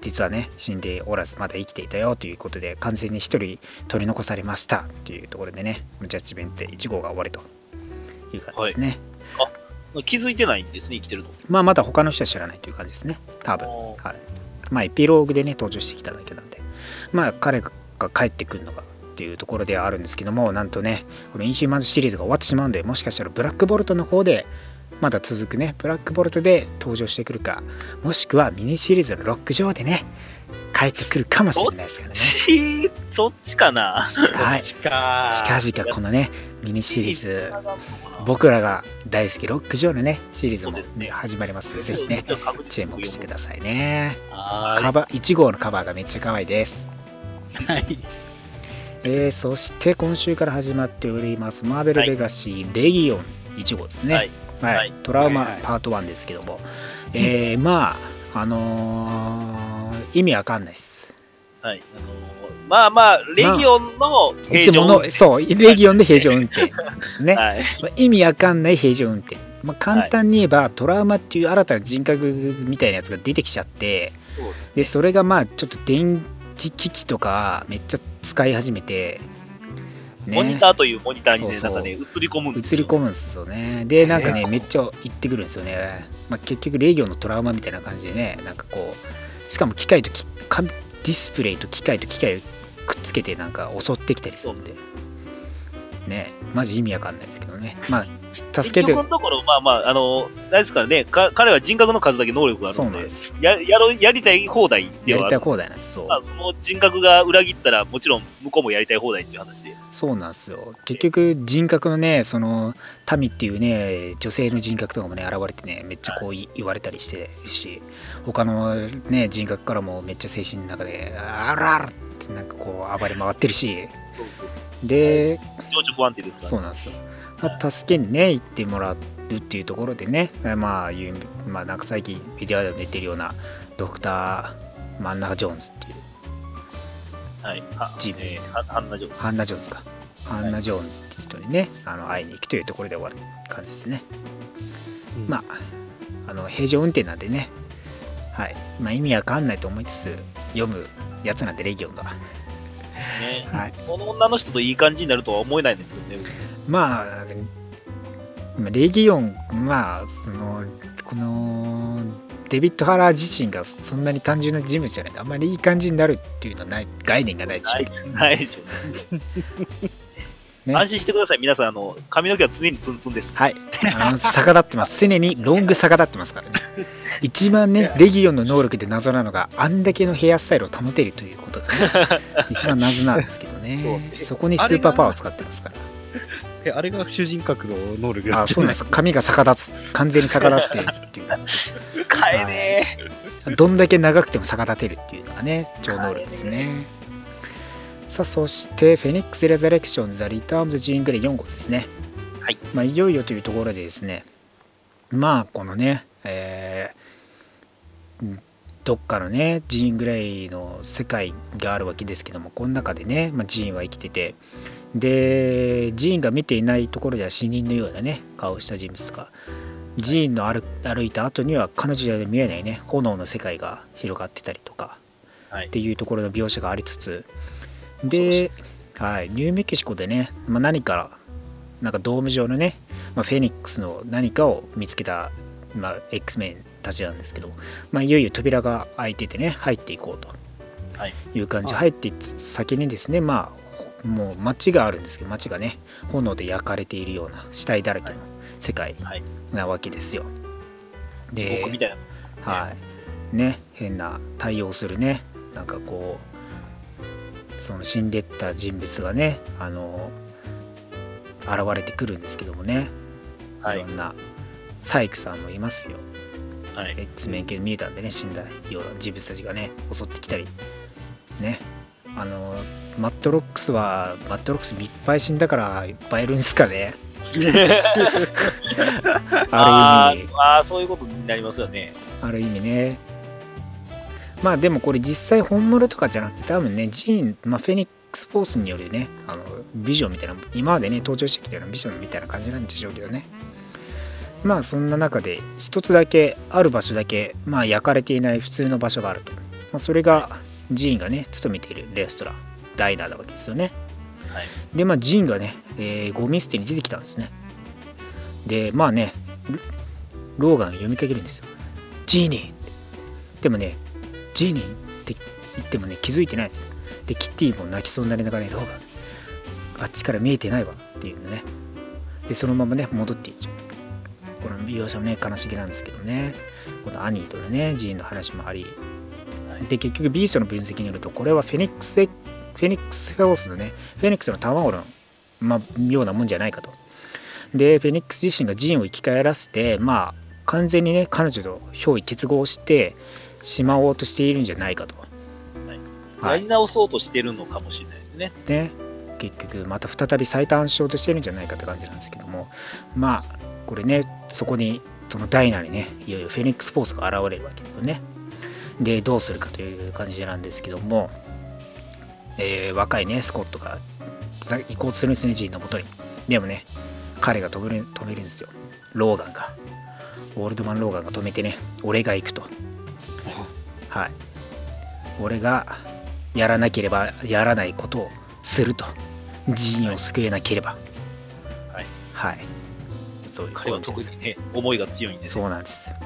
実はね死んでおらずまだ生きていたよということで、完全に一人取り残されましたというところでね、ジャッジメント1号が終わるという感じですね、はい。あ、気づいてないんですね、生きてるの。まあまだ他の人は知らないという感じですね多分、はい。まあエピローグでね登場してきただけなんで、まあ彼が帰ってくるのかっていうところではあるんですけども、なんとねこのインヒューマンズシリーズが終わってしまうんで、もしかしたらブラックボルトの方でまだ続くねブラックボルトで登場してくるか、もしくはミニシリーズのロック上でね帰ってくるかもしれないですからね。そっちかな。はい。近々このねミニシリーズ、僕らが大好きロック上のねシリーズも始まりますので、ぜひね注目してくださいね。カバー1号のカバーがめっちゃ可愛いです。はい。そして今週から始まっておりますマーベルレガシーレギオン1号ですね、はいはいはい、トラウマパート1ですけども、はいはい、まあ意味わかんないです、はい、まあまあレギオンの平常運転、まあ、そうレギオンで平常運転ですね、はい、意味わかんない平常運転、まあ、簡単に言えば、はい、トラウマっていう新たな人格みたいなやつが出てきちゃって、 でそれがまあちょっと電気機器とかめっちゃ使い始めて、ね、モニターというモニターに、ね、そうそうなんかね映り込むんですよね。でなんかねめっちゃ言ってくるんですよね、まあ、結局レギオンのトラウマみたいな感じでね、なんかこうしかも機械とディスプレイと機械と機械をくっつけてなんか襲ってきたりするんでね、マジ意味わかんないですけどね、まあ助けて結局のところまあまあ大ですからね、彼は人格の数だけ能力があるの で やりたい放題ではある、やりたい放題なんです。そう、まあ、その人格が裏切ったらもちろん向こうもやりたい放題っていう話で、そうなんですよ。結局人格のねそのタミっていうね女性の人格とかもね現れてねめっちゃこう、はい、言われたりしてるし、他のね人格からもめっちゃ精神の中であらあらってなんかこう暴れ回ってるし、そうそうそうで情緒不安定ですから、ね、そうなんですよ、まあ、助けにね行ってもらうっていうところでね、まあなんか最近メディアでも出てるようなドクターマンナ・ジョーンズっていう人物、ね、ハンナ・ジョーンズっていう人にね会いに行くというところで終わる感じですね、うん、まあ平常運転なんでね、はい、まあ、意味わかんないと思いつつ読むやつなんでレギオンが。ね、はい、この女の人といい感じになるとは思えないんですけどね。まあレギオン、まあこのデビッド・ハラー自身がそんなに単純な人物じゃない、あんまりいい感じになるっていうのはない、概念がないでしょ。ないでしょ、ね、安心してください皆さん、髪の毛は常にツンツンです。はい、逆立ってます常にロング逆立ってますからね一番ねレギオンの能力で謎なのがあんだけのヘアスタイルを保てるということが、ね、一番謎なんですけどねそこにスーパーパワーを使ってますから、あれが主人格の能力だって。そうなんです、髪が逆立つ、完全に逆立ってるっていう使えねえ、はい、どんだけ長くても逆立てるっていうのがね超能力ですね。さあそしてフェニックス・レザレクション・ザ・リターンズ・ジーン・グレイ4号ですね、はい、まあ、いよいよというところでですね、まあこのね、どっかのねジーン・グレイの世界があるわけですけども、この中でね、まあ、ジーンは生きてて、でジーンが見ていないところでは死人のようなね顔をした人物とか、ジーンの歩いた後には彼女では見えないね炎の世界が広がってたりとか、はい、っていうところの描写がありつつで、はい、ニューメキシコでね、まあ、何かなんかドーム状のね、まあ、フェニックスの何かを見つけた、まあ、X メンたちなんですけど、まあ、いよいよ扉が開いててね入っていこうという感じ、はい、入っていって先にですね、まあもう街があるんですけど、街がね炎で焼かれているような死体だらけの世界なわけですよ、はい、で地獄みたいな、ね、はいね、変な対応するねなんかこうその死んでった人物がね現れてくるんですけどもね、はい、いろんなサイクさんもいますよ、はい、X メン系のミュータンでね死んだような人物たちがね襲ってきたりね、マットロックスいっぱい死んだからいっぱいいるんですかねある意味そういうことになりますよね、ある意味ね。まあでもこれ実際本物とかじゃなくて多分ねジーン、まあ、フェニックスフォースによるねビジョンみたいな今までね登場してきたようなビジョンみたいな感じなんでしょうけどね、まあそんな中で一つだけある場所だけ、まあ、焼かれていない普通の場所があると、まあ、それがジーンがね勤めているレストランダイナーなわけですよね、はい、でまあジーンがね、ゴミ捨てに出てきたんですね。でまあねローガンが読みかけるんですよ、ジーニーって。でもねジーニーって言ってもね気づいてないんですよ。でキティも泣きそうになりながらねローガンあっちから見えてないわっていうのね、でそのままね戻っていっちゃう。この美容師もね悲しげなんですけどね、このアニーとのね寺院の話もありで、結局 B 社の分析によるとこれはフェニックスフェオスのねフェニックスの卵の、ようなもんじゃないかと。でフェニックス自身がジーンを生き返らせて、完全にね彼女と憑依結合してしまおうとしているんじゃないかと、やり直そうとしてるのかもしれないですね。結局また再び再誕しようとしてるんじゃないかって感じなんですけども、これねそこにそのダイナーにねいよいよフェニックスフォースが現れるわけですよね。でどうするかという感じなんですけども、若いねスコットが移行するんですねジーンのもとに。でもね彼が止めるんですよ、ローガンが、オールドマンローガンが止めてね、俺が行くとはい、俺がやらなければやらないことをすると、ジーンを救えなければ、そういう彼は特にね思いが強いんですよ。そうなんですよ。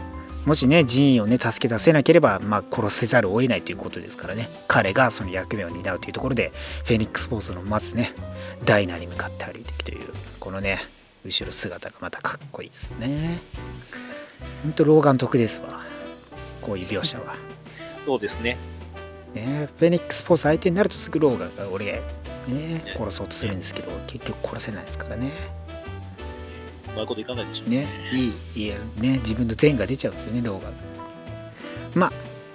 もしねジーンをね助け出せなければ、殺せざるを得ないということですからね、彼がその役目を担うというところでフェニックスフォースのまずねダイナに向かって歩いていくという、このね後ろ姿がまたかっこいいですね。ほんとローガン得ですわ、こういう描写は。そうですね。フェニックスフォース相手になるとすぐローガンが俺が、殺そうとするんですけど、結局殺せないですからね。うまいこといかないでしょうね。いいね自分の善が出ちゃうんですよねローガン。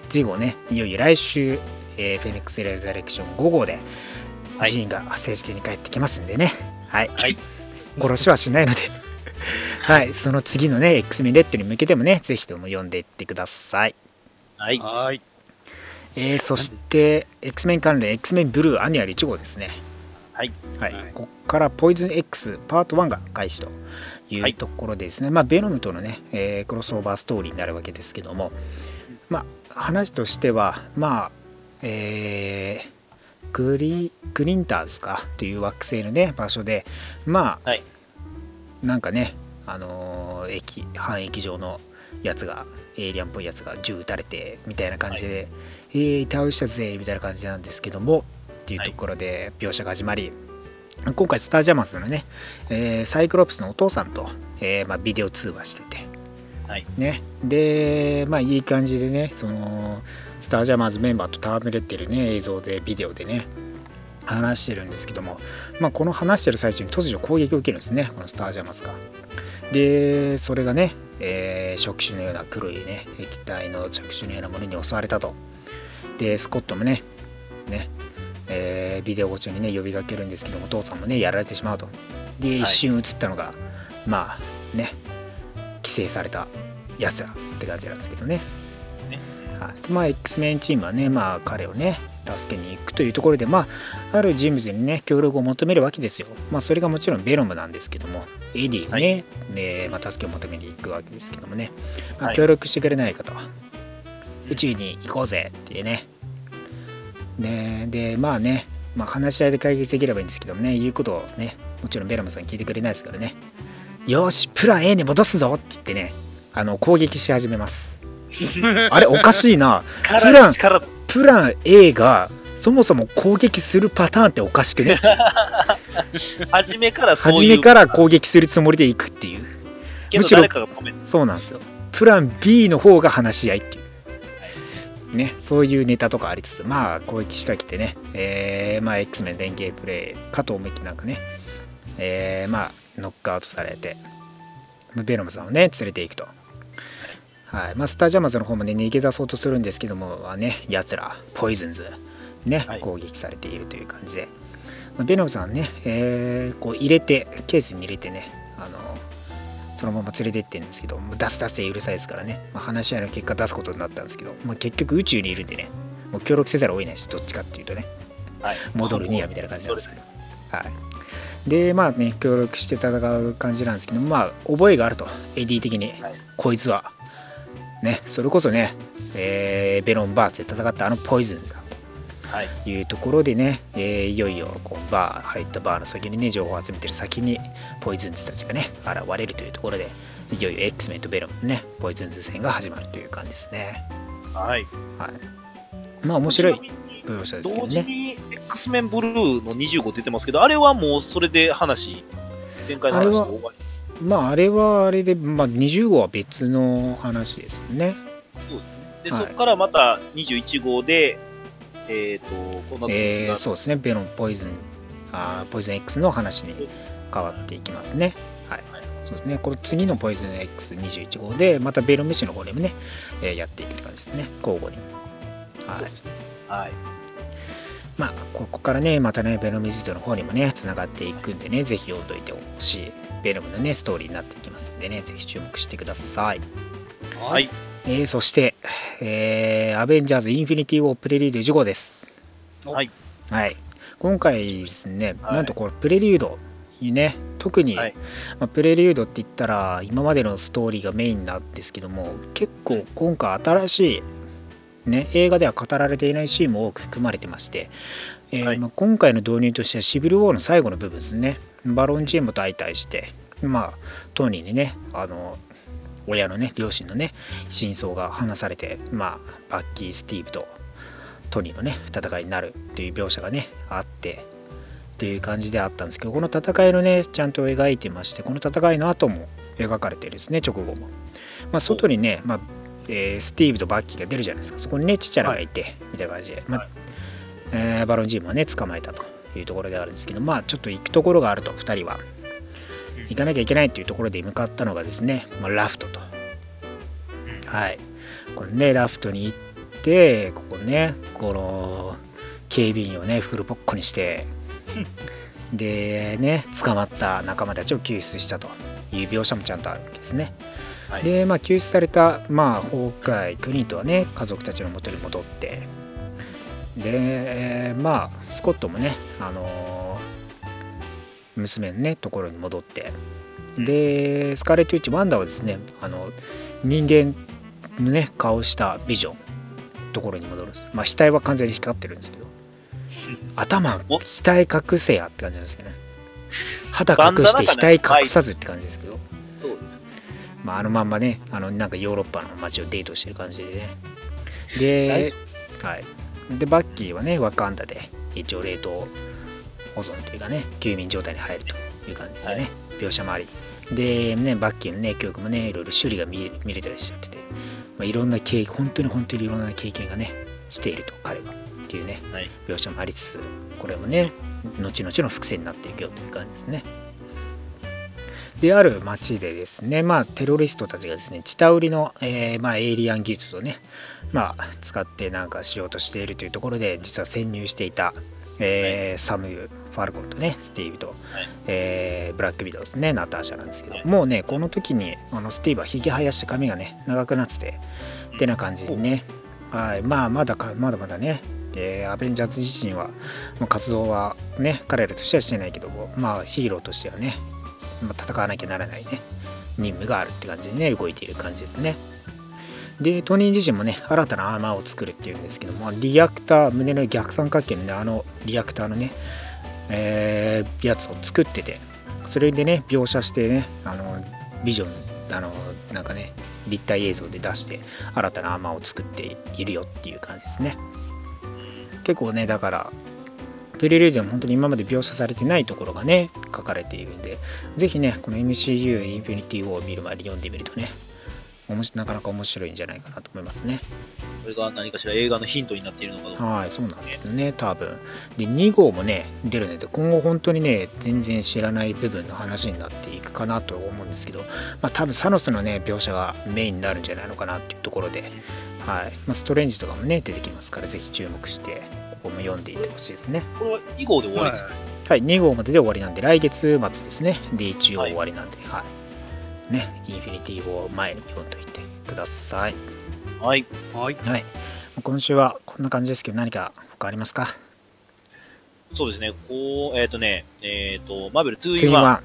次号ねいよいよ来週、フェニックスレザレクション5号でジーンが正式に帰ってきますんでね。殺しはしないのでその次のね X メンレッドに向けてもねぜひとも読んでいってください。そして、X メン関連、X メンブルーアニュアル1号ですね。ここからポイズン X パート1が開始というところでですね、ベノムとのね、クロスオーバーストーリーになるわけですけども、話としては、グリンターズかという惑星のね場所で、なんかね、半液状のやつがエイリアンっぽいやつが銃撃たれてみたいな感じで、倒したぜみたいな感じなんですけどもっていうところで描写が始まり、今回スタージャマスのね、サイクロプスのお父さんと、ビデオ通話してて、でいい感じでねそのスタージャマーズメンバーと戯れてるね映像でビデオでね話してるんですけども、この話してる最中に突如攻撃を受けるんですねこのスタージャマスが。でそれがね、触手のような黒いね液体の触手のようなものに襲われたと。でスコットもね、ビデオ中にね呼びかけるんですけども、お父さんもねやられてしまうと。で、一瞬映ったのが寄生されたやつらって感じなんですけどね。X メンチームはね、彼をね助けに行くというところで、ある人物にね協力を求めるわけですよ。それがもちろんベノムなんですけども、エディにね、助けを求めに行くわけですけどもね、協力してくれないかと、宇宙に行こうぜっていうね。で話し合いで解決できればいいんですけどもね、言うことをねもちろんベノムさん聞いてくれないですからね、よしプラン A に戻すぞって言ってね攻撃し始めますあれおかしいな、プラン A がそもそも攻撃するパターンっておかしくね初めから攻撃するつもりでいくっていう、むしろ誰かが止める。そうなんですよ、プラン B の方が話し合いっていうね、そういうネタとかありつつ、攻撃仕掛けてね、X メン連携プレイかと思いき、ノックアウトされてベノムさんをね連れていくと。スタージャマーズの方もね逃げ出そうとするんですけども、やつらポイズンズね、攻撃されているという感じで、ベノムさんね、入れてケースに入れてねそのまま連れてってるんですけど、出せうるさいですからね、話し合いの結果出すことになったんですけど、結局宇宙にいるんでねもう協力せざるを得ないし、どっちかっていうとね、戻るにやみたいな感じなんですけど、で協力して戦う感じなんですけど、覚えがあると AD 的に、こいつはそれこそね、ベノンバースで戦ったポイズンさんというところでね、いよいよこう入ったバーの先にね情報を集めてる先にポイズンズたちがね現れるというところで、いよいよ X メンとベノンのねポイズンズ戦が始まるという感じですね。面白い描写ですけどね。同時に X メンブルーの25出てますけど、あれはもうそれで話全開の話が終わり。まああれはあれで、まあ、20号は別の話ですよね。そうですね。で、はい、そこからまた21号で、このそうですね、ベロンポイズン、ポイズン X の話に変わっていきますね。はい、そうですね。これ次のポイズン X21 号でまたベロンメッシュの方でもね、やっていくって感じですね。交互に。はい。はい。まあここからねまたねベノムビジットの方にもねつながっていくんでね、ぜひ読んどいてほしいベノムのねストーリーになってきますんでね、ぜひ注目してください。はい。そして、アベンジャーズインフィニティウォープレリュード15です。はい、はい、今回ですね、はい、なんとこのプレリュードにね特に、はい、まあ、プレリュードって言ったら今までのストーリーがメインなんですけども、結構今回新しいね、映画では語られていないシーンも多く含まれてまして、はい、まあ、今回の導入としてはシビルウォーの最後の部分ですね。バロンジエムと相対して、まあ、トニーにね親のね両親のね真相が話されて、まあ、バッキー・スティーブとトニーのね戦いになるという描写がねあってという感じであったんですけど、この戦いのねちゃんと描いてまして、この戦いの後も描かれてるんですね、直後も、まあ、外にね、まあスティーブとバッキーが出るじゃないですか。そこにねちっちゃなのがいて、はい、みたいな感じで、まあ、はい、バロンジームはね捕まえたというところであるんですけど、まあちょっと行くところがあると2人は行かなきゃいけないというところで向かったのがですね、まあ、ラフトと、はい、これねラフトに行ってここねこの警備員をねフルポッコにしてでね捕まった仲間たちを救出したという描写もちゃんとあるわけですね。でまあ、救出された、まあ、ホークアイ、クニートはね家族たちの元に戻って、でまあスコットもね、娘のねところに戻って、でスカーレット・ウィッチ・ワンダはですね人間のね顔をしたビジョンのところに戻るんです。まあ額は完全に光ってるんですけど、頭額隠せやって感じなんですけどね、肌隠して額隠さずって感じですけど、まあ、まんまねなんかヨーロッパの街をデートしてる感じでね、で、はい、でバッキーはねワカンダで一応冷凍保存というかね休眠状態に入るという感じでね、はい、描写もありでね、バッキーのね記憶もねいろいろ種類が見れたりしちゃってて、まあ、いろんな経験本当にいろんな経験がねしていると彼はっていうね、はい、描写もありつつ、これもね後々の伏線になっていくよという感じですね。である町でですね、まあ、テロリストたちがですね下売りの、まあ、エイリアン技術をね、まあ、使ってなんかしようとしているというところで、実は潜入していた、はい、サムファルコンとねスティーブと、はい、ブラックビドウですね、ナターシャなんですけど、はい、もうねこの時にスティーブはひげ生やして髪がね長くなっててってな感じでね、はい、まあ、まだね、アベンジャーズ自身は活動はね彼らとしてはしてないけども、まあ、ヒーローとしてはね戦わなきゃならないね任務があるって感じでね動いている感じですね。でトニー自身もね新たなアーマーを作るっていうんですけども、リアクター胸の逆三角形のねリアクターのね、やつを作ってて、それでね描写してねビジョンなんかね立体映像で出して新たなアーマーを作っているよっていう感じですね。結構ねだからプレリュードは本当に今まで描写されてないところがね書かれているんで、ぜひねこの MCU インフィニティ・ウォーを見る前に読んでみるとねなかなか面白いんじゃないかなと思いますね。これが何かしら映画のヒントになっているのかどうか、はい、そうなんですね多分。で2号もね出るので、今後本当にね全然知らない部分の話になっていくかなと思うんですけど、まあ、多分サノスのね描写がメインになるんじゃないのかなっていうところで、はい、まあ、ストレンジとかもね出てきますから、ぜひ注目してここも読んでいってほしいですね。これは2号で終わりですか、はい、2号までで終わりなんで来月末ですね。で一応終わりなんで、はい、はい、ねインフィニティを前に読んでおいてください。はいはい、はい、今週はこんな感じですけど、何か他ありますか？そうですね、こうねマーベル2イン1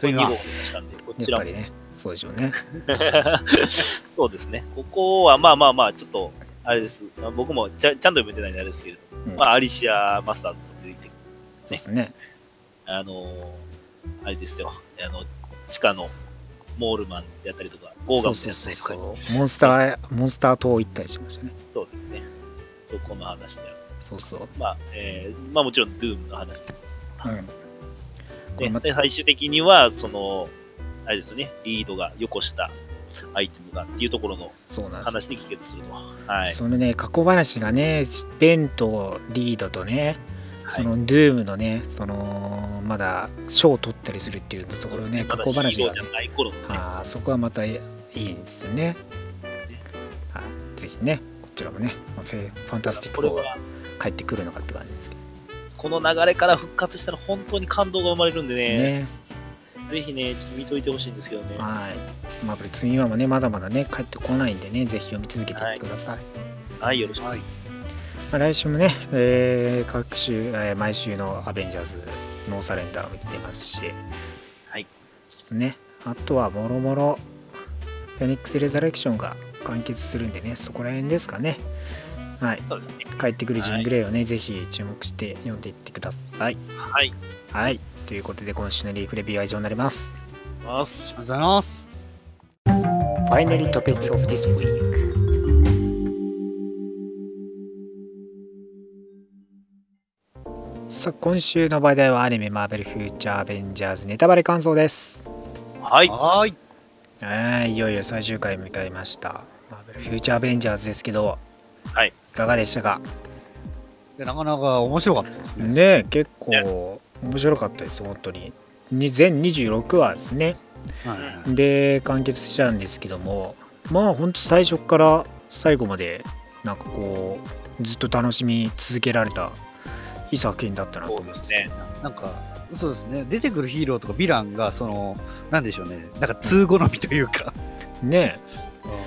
2号でしたんで、こちらもやっぱりねそうでしょうねそうですね、ここはまあちょっとあれです。僕もちゃんと読めてないんであれですけれど、うん、まあ、アリシア・マスターズと出てきて、ね、そうですね。あれですよ。地下のモールマンであったりとか、ゴーガムであったりとか、モンスター島行ったりしましたね。そうですね。そこの話である。そうそう。まあ、まあもちろん、ドゥームの話である。うん。で、最終的には、その、あれですよね、リードがよこしたアイテムがっていうところの話で帰結すると、はい、そのね過去話がね、ベンとリードとね、はい、そのドゥームのね、そのまだ賞を取ったりするっていうところね、過去話が、ね、あそこはまたいいんですよね。ぜひねこちらもねファンタスティックが帰ってくるのかって感じですけど、この流れから復活したら本当に感動が生まれるんで ねぜひねちょっと見といてほしいんですけどね。はい、マーブル2イン1もねまだまだね帰ってこないんでね、ぜひ読み続けていってください。はい、はい、よろしく。はい、まあ、来週もね、各週、毎週のアベンジャーズノーサレンダーも来てますし、はいちょっとね、あとはもろもろフェニックスレザレクションが完結するんでね、そこら辺ですかね。はい、そうですね、帰ってくるジン・グレイをね、はい、ぜひ注目して読んでいってください。はい、はい、ということで今週のリーフレビューは以上になります。ありがとうございます。ファイナリートピックオフディスウィーク。さあ今週の話題はアニメマーベルフューチャーアベンジャーズネタバレ感想です。はい、はいいよいよ最終回を迎えましたマーベルフューチャーアベンジャーズですけど、はい、いかがでしたか？なかなか面白かったですね。ね、結構面白かったです本当に。全26話ですね、はい、で完結したんですけども、まあ本当最初から最後までなんかこうずっと楽しみ続けられたいい作品だったなと思いますね。なんかそうですね、出てくるヒーローとかヴィランがそのなんでしょうね、なんか通好みというかね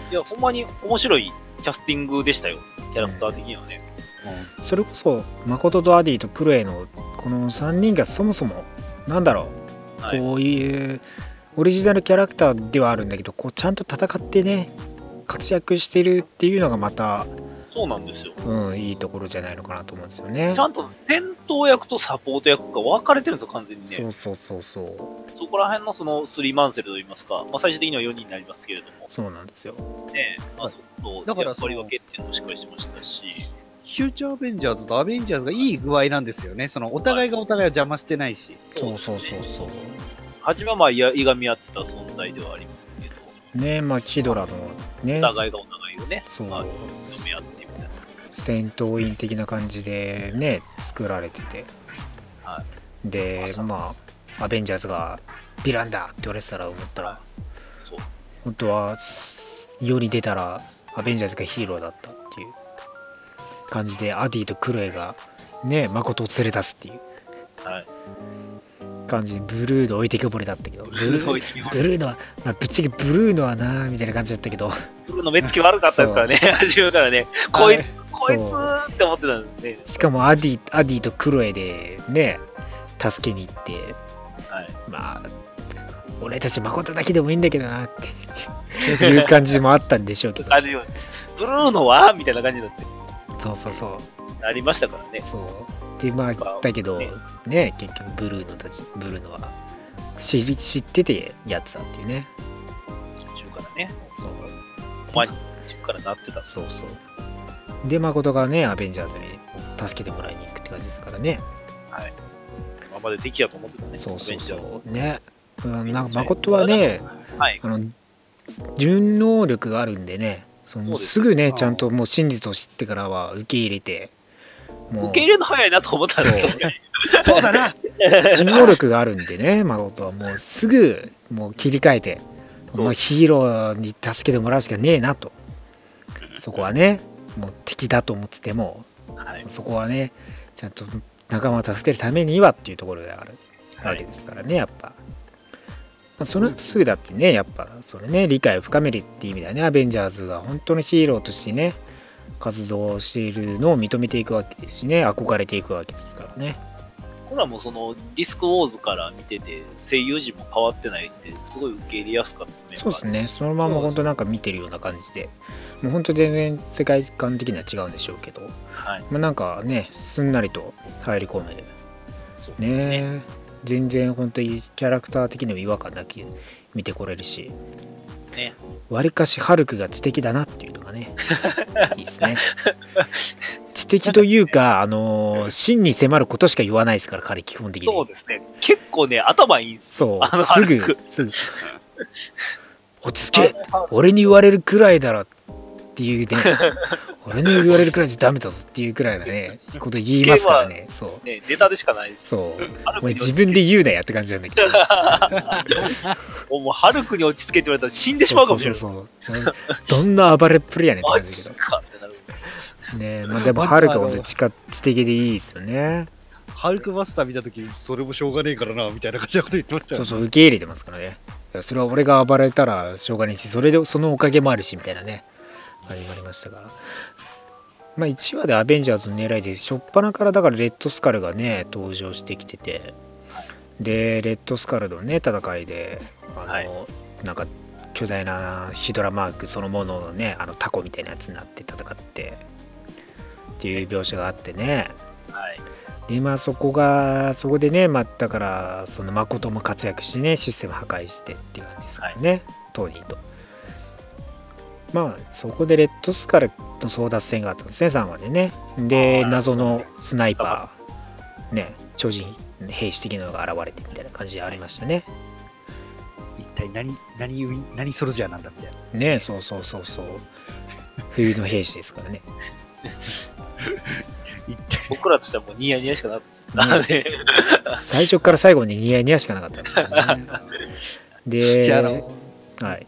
え、いやほんまに面白いキャスティングでしたよ、キャラクター的にはね、うん、それこそ誠とアディとクロエのこの3人がそもそもなんだろう、はい、こういうオリジナルキャラクターではあるんだけど、こうちゃんと戦ってね活躍してるっていうのがまたそうなんですよ、うん、いいところじゃないのかなと思うんですよね。ちゃんと戦闘役とサポート役が分かれてるんですよ完全にね。そうそこら辺のそのスリーマンセルといいますか、まあ、最終的には4人になりますけれども、そうなんですよね。まあ、そうだから取り分けっていうのもしっかりしてましたし、フューチャーアベンジャーズとアベンジャーズがいい具合なんですよね。そのお互いがお互いは邪魔してないし、はい、そう初めはまあいがみ合ってた存在ではありますけどね。まあヒドラのね、お互いがお互いをね、そう、まあ、止め合って戦闘員的な感じでね作られてて、はい、でまあアベンジャーズがヴィランだって言われてたら思ったら、そう本当は世に出たらアベンジャーズがヒーローだったっていう感じで、アディとクロエがね誠を連れ出すっていう、はい、感じでブルーの置いてけぼりだったけど、ブルーのは、まあ、ぶっちゃけブルーのはなみたいな感じだったけど、ブルーの目つき悪かったですからね初めからね、こいつって思ってたんですね。しかもアディとクロエでね助けに行って、はい、まあ俺たち誠だけでもいいんだけどなっていう感じもあったんでしょうけどあれよブルーのはみたいな感じだって、そうありましたからね。そうでまあだけどね結局ブルーのは知っててやってたっていうね、途中からね、そう前に途中からなってた、そうで誠がねアベンジャーズに助けてもらいに行くって感じですからね。はい。今まで敵やと思ってたね。そうね。なんか誠はね、はい、順応力があるんでね、すぐねちゃんともう真実を知ってからは受け入れて、もう受け入れるの早いなと思ったんですよね。そうだな。順応力があるんでね誠はもうすぐもう切り替えて、まあ、ヒーローに助けてもらうしかねえなと、そこはね。もう敵だと思ってても、はい、そこはねちゃんと仲間を助けるためにはっていうところであるわけですからね、はい、やっぱ、まあ、その後すぐだってねやっぱそれね理解を深めるっていう意味ではねアベンジャーズが本当のヒーローとしてね活動しているのを認めていくわけですしね、憧れていくわけですからね。これはもうそのディスクウォーズから見てて声優陣も変わってないってすごい受け入れやすかったね。そうですね、そのまま本当なんか見てるような感じで、もう本当全然世界観的には違うんでしょうけど、はい、まあ、なんかねすんなりと入り込める、そうね、全然本当にキャラクター的にも違和感なく見てこれるし、わり、ね、かしハルクが知的だなっていうのがねいいですね知的というか、真に迫ることしか言わないですから彼基本的に。そうですね、結構ね頭いいんですよ。そうすぐ落ち着け、俺に言われるくらいだろっていうね俺に言われるくらいじゃダメだぞっていうくらいだねこと言いますからね。そうね、ネタでしかないです。そうお前自分で言うなやって感じなんだけどもうハルクに落ち着けって言われたら死んでしまうかもしれない。そうどんな暴れっぷりやねんって感じだけどね。まあ、でもハルクは本当に知的でいいですよね。ハルクマスター見たとき、それもしょうがねえからなみたいな感じのこと言ってましたよ、ね。そうそう、受け入れてますからね。それは俺が暴れたらしょうがねえし、それでそのおかげもあるしみたいなね、始まりましたから。まあ、1話でアベンジャーズの狙いで、初っ端からだからレッドスカルがね登場してきてて、でレッドスカルのね戦いでなんか巨大なヒドラマークそのもののねタコみたいなやつになって戦って。っていう描写があってね、はい、でまあそこでね、まあ、だからその誠も活躍してねシステム破壊してっていう感じですからね、はい、トニーと。まあそこでレッドスカルの争奪戦があったんですね、3話でね。で謎のスナイパーね、超人兵士的なのが現れてみたいな感じでありましたね。一体何ソルジャーなんだみたいなね。そうそうそうそう冬の兵士ですからね僕らとしてはもうニヤニヤしかなかった、ね、最初から最後にニヤニヤしかなかったです、ね、ではい、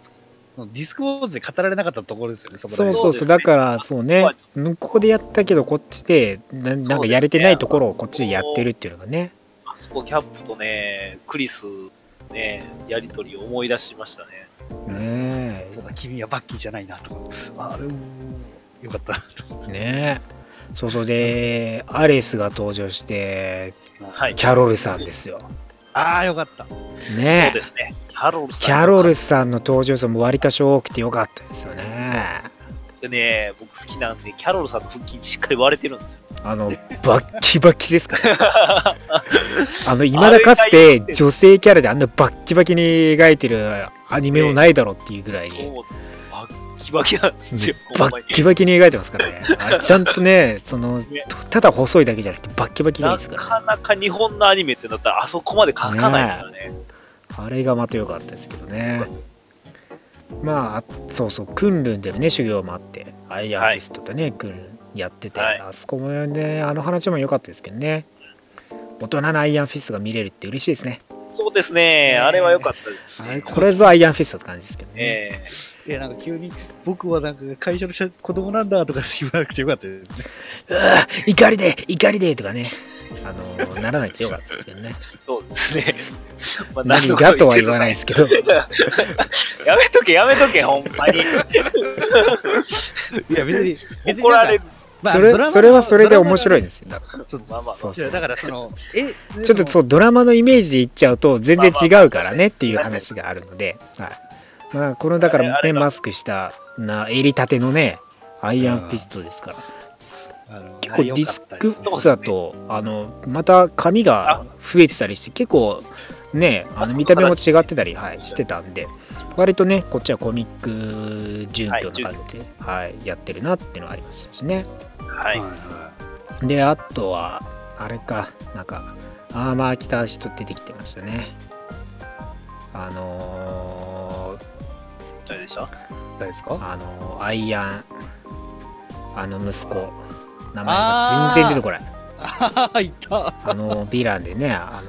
ディスクウォーズで語られなかったところですよね。そこそうそうそう、だからそうね、向こうでやったけどこっちでなんかやれてないところをこっちでやってるっていうのがね、あそこキャップとねクリスねやり取りを思い出しましたね。ね、そうだ君はバッキーじゃないなとか、あれもよかったね。そうそう、でアレスが登場して、はい、キャロルさんですよ。ああよかったね。そうですね、キャロルさんの登場数もわりかし多くてよかったですよね。でね、僕好きなんでキャロルさんの腹筋しっかり割れてるんですよ。バッキバキですから、ね、今だかつて女性キャラであんなバッキバキに描いてるアニメもないだろうっていうぐらいに、バキバキに描いてますからね。ちゃんとね、ただ細いだけじゃなくてバッキバキがいいですから、ね、なかなか日本のアニメってなったらあそこまで描かないですよ ね。あれがまた良かったですけどね。まあそうそう、クンルンでのね修行もあってアイアーティストとね、はい、クンルンやってて、はい、あそこもね話も良かったですけどね。大人のアイアンフィストが見れるって嬉しいですね。そうですね、あれは良かったです、ね、これぞアイアンフィストって感じですけどね、なんか急に僕はなんか会社の子供なんだとか言わなくてよかったですね。怒りでとかね、ならないとよかったですけどね。そうですね、まあ、何だとは言わないですけどやめとけほんまにいや別に怒られる、まあ、それはそれで面白いんですよ。だからちょっとそうドラマのイメージでいっちゃうと全然違うからねっていう話があるので、はい、まあ、このだから、ね、マスクした襟立てのねアイアンフィストですから、結構ディスクフォースだと、ね、また髪が増えてたりして結構ね見た目も違ってたり、はい、してたんで割とねこっちはコミック準拠の感じで、はい、やってるなっていうのはありましたしね、はい、であとはあれかなんかアーマー着た人出てきてましたね。誰でした？誰ですか？アイアン息子名前が全然出てこない。あ、いた。ヴィランでねあ、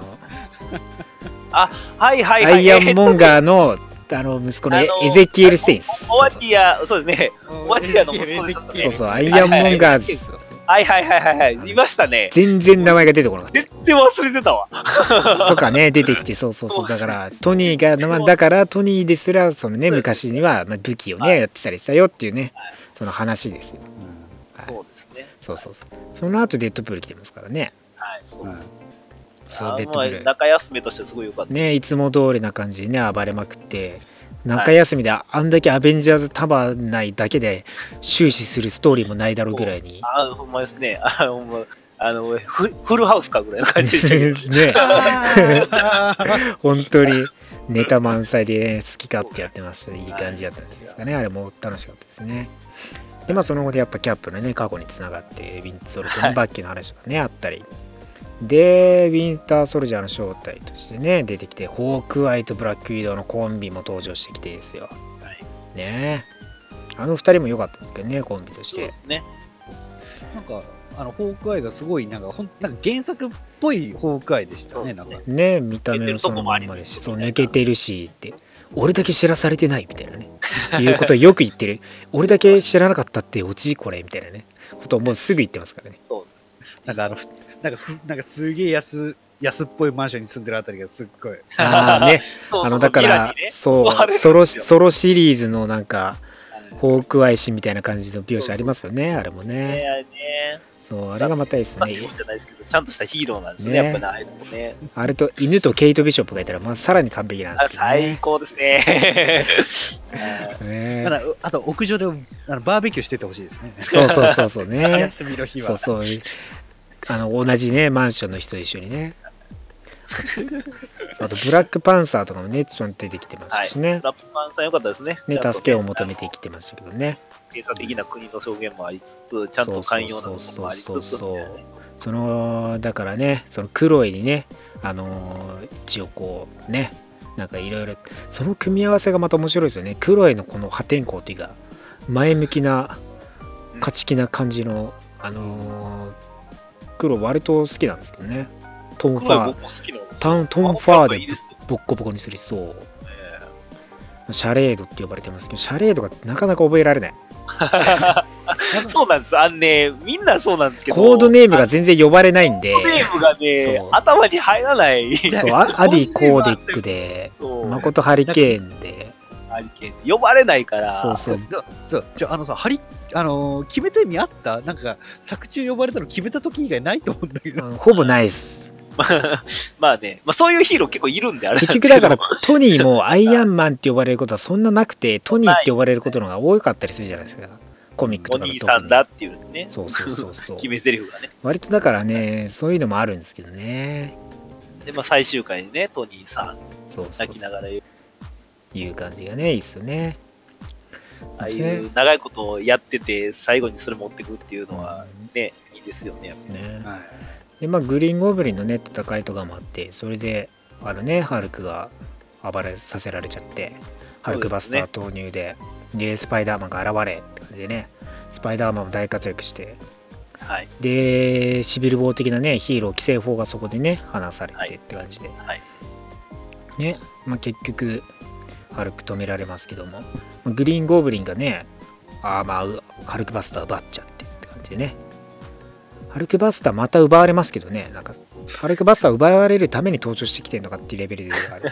はいはいはい、アイアンモンガーの息子のエゼキエル・ステインス。オアティア、そうですね。オアティアの息子ですね。そうそう、アイアンモンガーです。はいはいはいはい、いましたね。全然名前が出てこなかった。全然忘れてたわ。とかね、出てきて、そうそうそう、だから、トニーが、だから、トニーですら、そのね、昔には武器をね、やってたりしたよっていうね、その話ですよ。そうですね。そうそうそう。その後、デッドプール来てますからね。はい、そうです。そう、デッドプール。中休みとしてすごい良かった。ね、いつも通りな感じでね、暴れまくって。中休みであんだけアベンジャーズ束ないだけで終始するストーリーもないだろうぐらいに、あ、ほんまですね、フルハウスかぐらいの感じでね本当にネタ満載で、ね、好き勝手やってました。いい感じだったんですかね、あれも楽しかったですね。でまあその後でやっぱキャップのね過去につながってヴィンツォルトのバッキーの話がね、はい、あったりでウィンターソルジャーの正体としてね出てきて、ホークアイとブラックウィドウのコンビも登場してきてですよ、はい、ねあの二人も良かったですけどね、コンビとして。そうですね、なんかあのホークアイがすごいなんか原作っぽいホークアイでしたね、なんかね見た目もそのまんまですし、そう抜けてるしって、俺だけ知らされてないみたいなねいうことをよく言ってる、俺だけ知らなかったってオチこれみたいなねことをもうすぐ言ってますからね。そうなんかすげえ安っぽいマンションに住んでるあたりがすっごいあねあのだからそうソロシリーズのなんかホークアイ氏みたいな感じの描写ありますよね、あれもね。そうあれがまたいいですね。ちゃんとしたヒーローなんですね、やっぱりあれもね。あれと犬とケイト・ビショップがいたらまあさらに完璧なんですけどね。最高ですね。あと屋上でバーベキューしててほしいですね。そうね。休みの日は。そうあの同じねマンションの人と一緒にね。あとブラックパンサーとかもねちょっと出てきてますしね、はい、ブラックパンサー良かったですね。ね助けを求めてきてましたけどね。閉鎖的な国の証言もありつつ、ちゃんと寛容なこともありつつ、そのだからね、そのクロエにね、一応こうね、なんかいろいろその組み合わせがまた面白いですよね。クロエのこの破天荒というか前向きな勝ち気な感じの、クロエ割と好きなんですけどね。トンファーでボッコボコにするそう。シャレードって呼ばれてますけど、シャレードがなかなか覚えられない。そうなんです。みんなそうなんですけど。コードネームが全然呼ばれないんで。コードネームがね、頭に入らない。そう、アディコーデックで、マコトハリケーンで。ハリケーン呼ばれないから。そう。じゃあさ、決めた意味あった？なんか作中呼ばれたの決めた時以外ないと思うんだけど。ほぼないです。まあね、まあ、そういうヒーロー結構いるんであれ結局だからトニーもアイアンマンって呼ばれることはそんななくて、トニーって呼ばれることの方が多かったりするじゃないですか、コミックとかの。お兄さんだっていうね。そう決め台詞がね。割とだからね、そういうのもあるんですけどね。でまあ最終回にね、トニーさん泣きながら言う感じがね、いいっすよね。ああいう長いことをやってて最後にそれ持ってくっていうのはね、いいですよねやっぱね。はい。でまあ、グリーンゴブリンの、ね、戦いとかもあって、それであの、ね、ハルクが暴れさせられちゃって、ハルクバスター投入 でスパイダーマンが現れって感じでね、スパイダーマンも大活躍して、はい、でシビルウォー的な、ね、ヒーロー規制法がそこでね話されてって感じで、はいねまあ、結局ハルク止められますけども、グリーンゴブリンがねハルクバスター奪っちゃってって感じでね、ハルクバスターまた奪われますけどね、なんかハルクバスター奪われるために登場してきてるのかっていうレベルである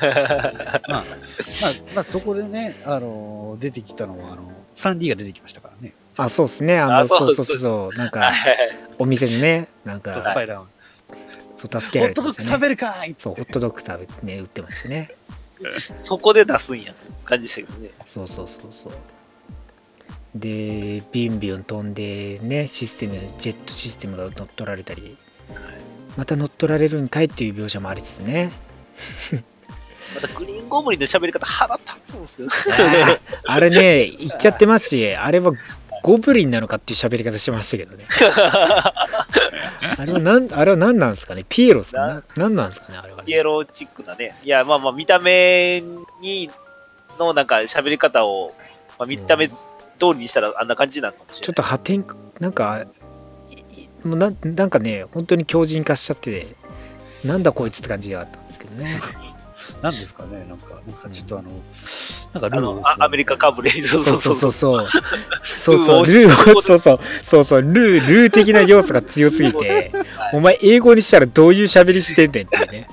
まあそこでね、出てきたのはサンリーが出てきましたからね。あ、そうですね、そうなんかお店でね、なんかスパイダーマンそう助けられてましたね。ホットドッグ食べるかーいって、そうホットドッグ食べてね売ってましたね。そこで出すんやという感じでしたけどね。そう。でビュンビュン飛んでね、ジェットシステムが乗っ取られたり、また乗っ取られるんかいっていう描写もありつつね。またグリーンゴブリンの喋り方腹立つんですけど、あれね言っちゃってますし、あれはゴブリンなのかっていう喋り方してましたけどね。あれは何なんですかね、ピエロですかね、何なんですかねあれはね。ピエロチックだね。いやまあ見た目にのなんか喋り方を、まあ、見た目、通りにしたらあんな感じなのかもしれない。ちょっと破天なんかもう なんかね本当に強靭化しちゃってて、なんだこいつって感じがあったんですけどね。なんですかね、なんかちょっとなんかルーをアメリカかぶれそうルー的な要素が強すぎて、お前英語にしたらどういう喋りしてんねんっていうね。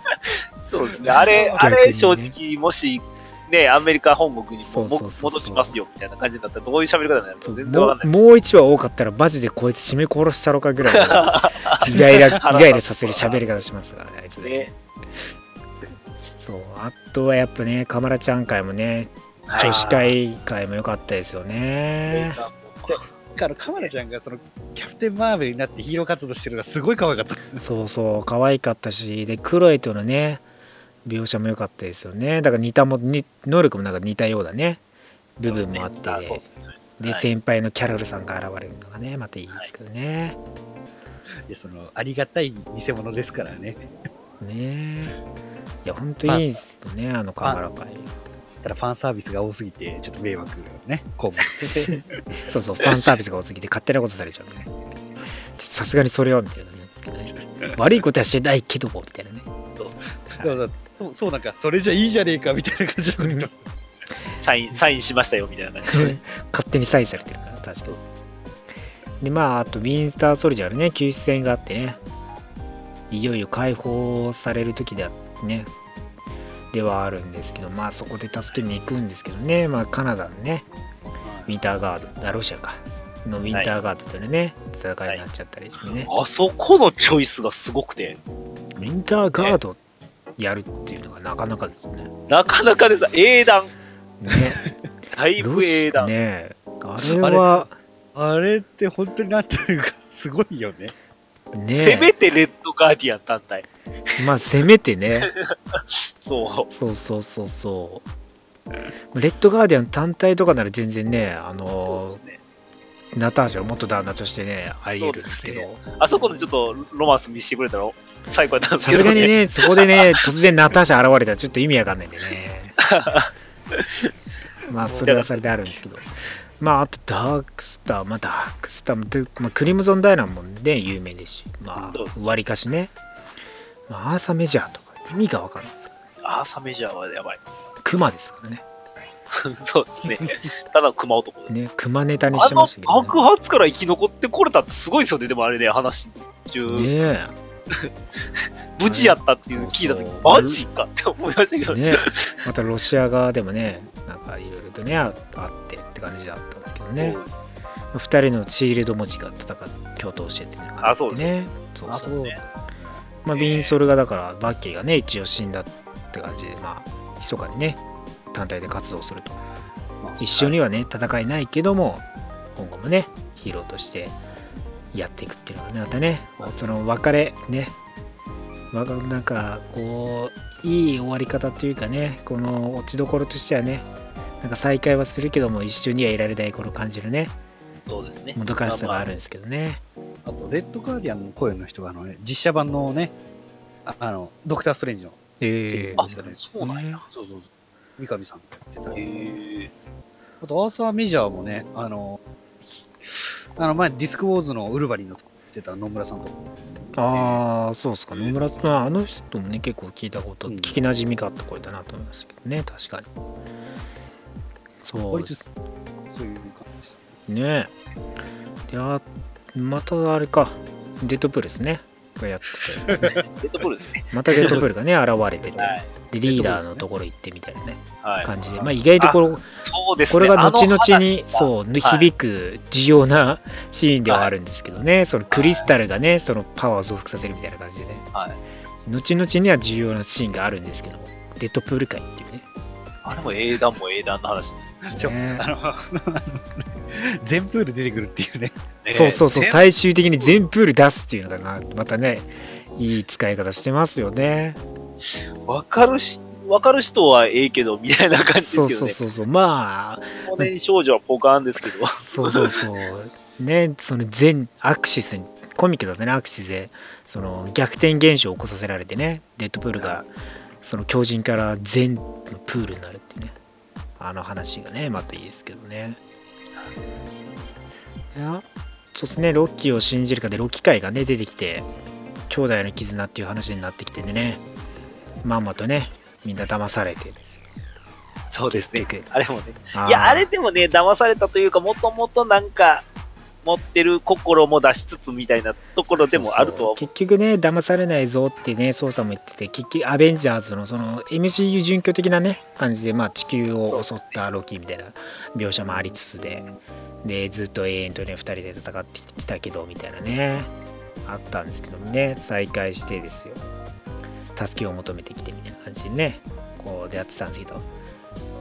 そうですね、あれ正直もし。でアメリカ本国に戻しますよみたいな感じだったらどういう喋り方になるのか全然わかんない。もう1話多かったらマジでこいつ締め殺したのかぐらいのイライラさせる喋り方しますからね、あいつね。そうあとはやっぱねカマラちゃん会もね、女子会会も良かったですよね。カマラちゃんがそのキャプテンマーベルになってヒーロー活動してるのがすごい可愛かった。そう可愛かったし、でクロエとのね描写も良かったですよね。だから似た能力もなんか似たようなね部分もあって、で、はい、先輩のキャロルさんが現れるのがねまたいいですけどね、はい、いやそのありがたい偽物ですからねねいや本当にいいですよね、まあ、あのカンガラパイただファンサービスが多すぎてちょっと迷惑ねこうそうそうファンサービスが多すぎて勝手なことされちゃうねさすがにそれはみたいなね悪いことはしてないけどもみたいなねそうなんかそれじゃいいじゃねえかみたいな感じのサインしましたよみたいな勝手にサインされてるから確かにでまああとウィンターソルジャーのね救出戦があってねいよいよ解放される時であってねではあるんですけどまあそこで助けに行くんですけどねまあカナダのねウィンターガードロシアかのウィンターガードとのね、はい、戦いになっちゃったりですね、はい、あそこのチョイスがすごくてウィンターガードやるっていうのがなかなかですねなかなかです英断ねだいぶ英断ねあれはあれって本当になんていうかすごいよねねせめてレッドガーディアン単体まあせめてねそうレッドガーディアン単体とかなら全然ねナターシャを元旦那としてねあり得るんですけどあそこのちょっとロマンス見せてくれたの最高だったんですけどねさすがにねそこでね突然ナターシャ現れたらちょっと意味わかんないんでねまあそれはそれであるんですけどまああとダークスター、クリムゾンダイナもね有名ですしまあ割かしね、まあ、アーサメジャーとか意味がわかんないですアーサメジャーはやばいクマですからねそうですね。ただ熊男でね。熊ネタにしてましたけど、ね。爆発から生き残ってこれたってすごいですよね。でもあれね話中、ね、無事やったっていうのを聞いた時、そうそうマジかって思いましたけど ね。またロシア側でもね、なんかいろいろとねあってって感じだったんですけどね。2人のシールド文字が共闘してってね。あ、そうですね。そうそう。まあビンソルがだからバッキーがね一応死んだって感じでまあ密かにね。単体で活動すると一緒にはね戦えないけども今後もねヒーローとしてやっていくっていうのがねまたねその別れねなんかこういい終わり方というかねこの落ちどころとしてはねなんか再会はするけども一緒にはいられないこの感じのねそうですねもどかしさがあるんですけどねあとレッドガーディアンの声の人がね実写版のねドクターストレンジのあそうなんやそう三上さんがやってたりあとアーサー・メジャーもね前ディスクウォーズのウルヴァリンの作ってた野村さんとああそうですか野村さんあの人もね結構聞いたこと、うん、聞きなじみがあった声だなと思いましたけどね確かにそうですそういう感じですねでまたあれかデッドプールですねがやってたよねまたデッドプールがね現れてて、はいでリーダーのところ行ってみたいなね、はい、感じで、まあ、意外とね、これが後々にそう響く重要なシーンではあるんですけどね、はい、そのクリスタルがねそのパワーを増幅させるみたいな感じでね、はい、後々には重要なシーンがあるんですけどもデッドプール界っていうねあれも英断も英断の話ですね全プール出てくるっていうねそう最終的に全プール出すっていうのがまたねいい使い方してますよね分かる人はええけどみたいな感じですけどねそうまあ少年少女はポカーンですけどそうねその全アクシスコミックだったねアクシスでその逆転現象を起こさせられてねデッドプールがその狂人から全プールになるっていうねあの話がねまたいいですけどねいやそうですねロッキーを信じるかでロキ界がね出てきて兄弟の絆っていう話になってきてねまんまとねみんな騙されてそうですねあれもねいやあれでもね騙されたというかもともとなんか持ってる心も出しつつみたいなところでもあるとそう結局ね騙されないぞってね操作も言ってて結局アベンジャーズのその MCU 準拠的なね感じでまあ地球を襲ったロキみたいな描写もありつつでずっと永遠とね2人で戦ってきたけどみたいなねあったんですけどもね再会してですよ助けを求めてきてみたいな感じでねこう出会ってたんですけど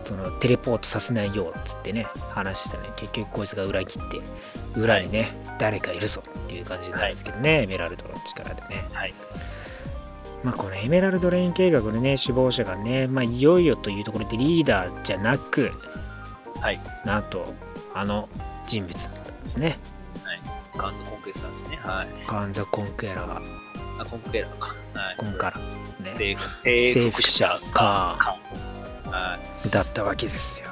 そのテレポートさせないようっつってね話してね結局こいつが裏切って裏にね誰かいるぞっていう感じなんですけどね、はい、エメラルドの力でね、はい、まあこのエメラルドレイン計画のね首謀者がねまあいよいよというところでリーダーじゃなく、はい、なんとあの人物ですね。はい。ガンザ・コンクエスターですね。はい。ガンザ・コンクエラが。あ、コンクエラか。はい。コンカラ。ね。征服者か。はい。だったわけですよ。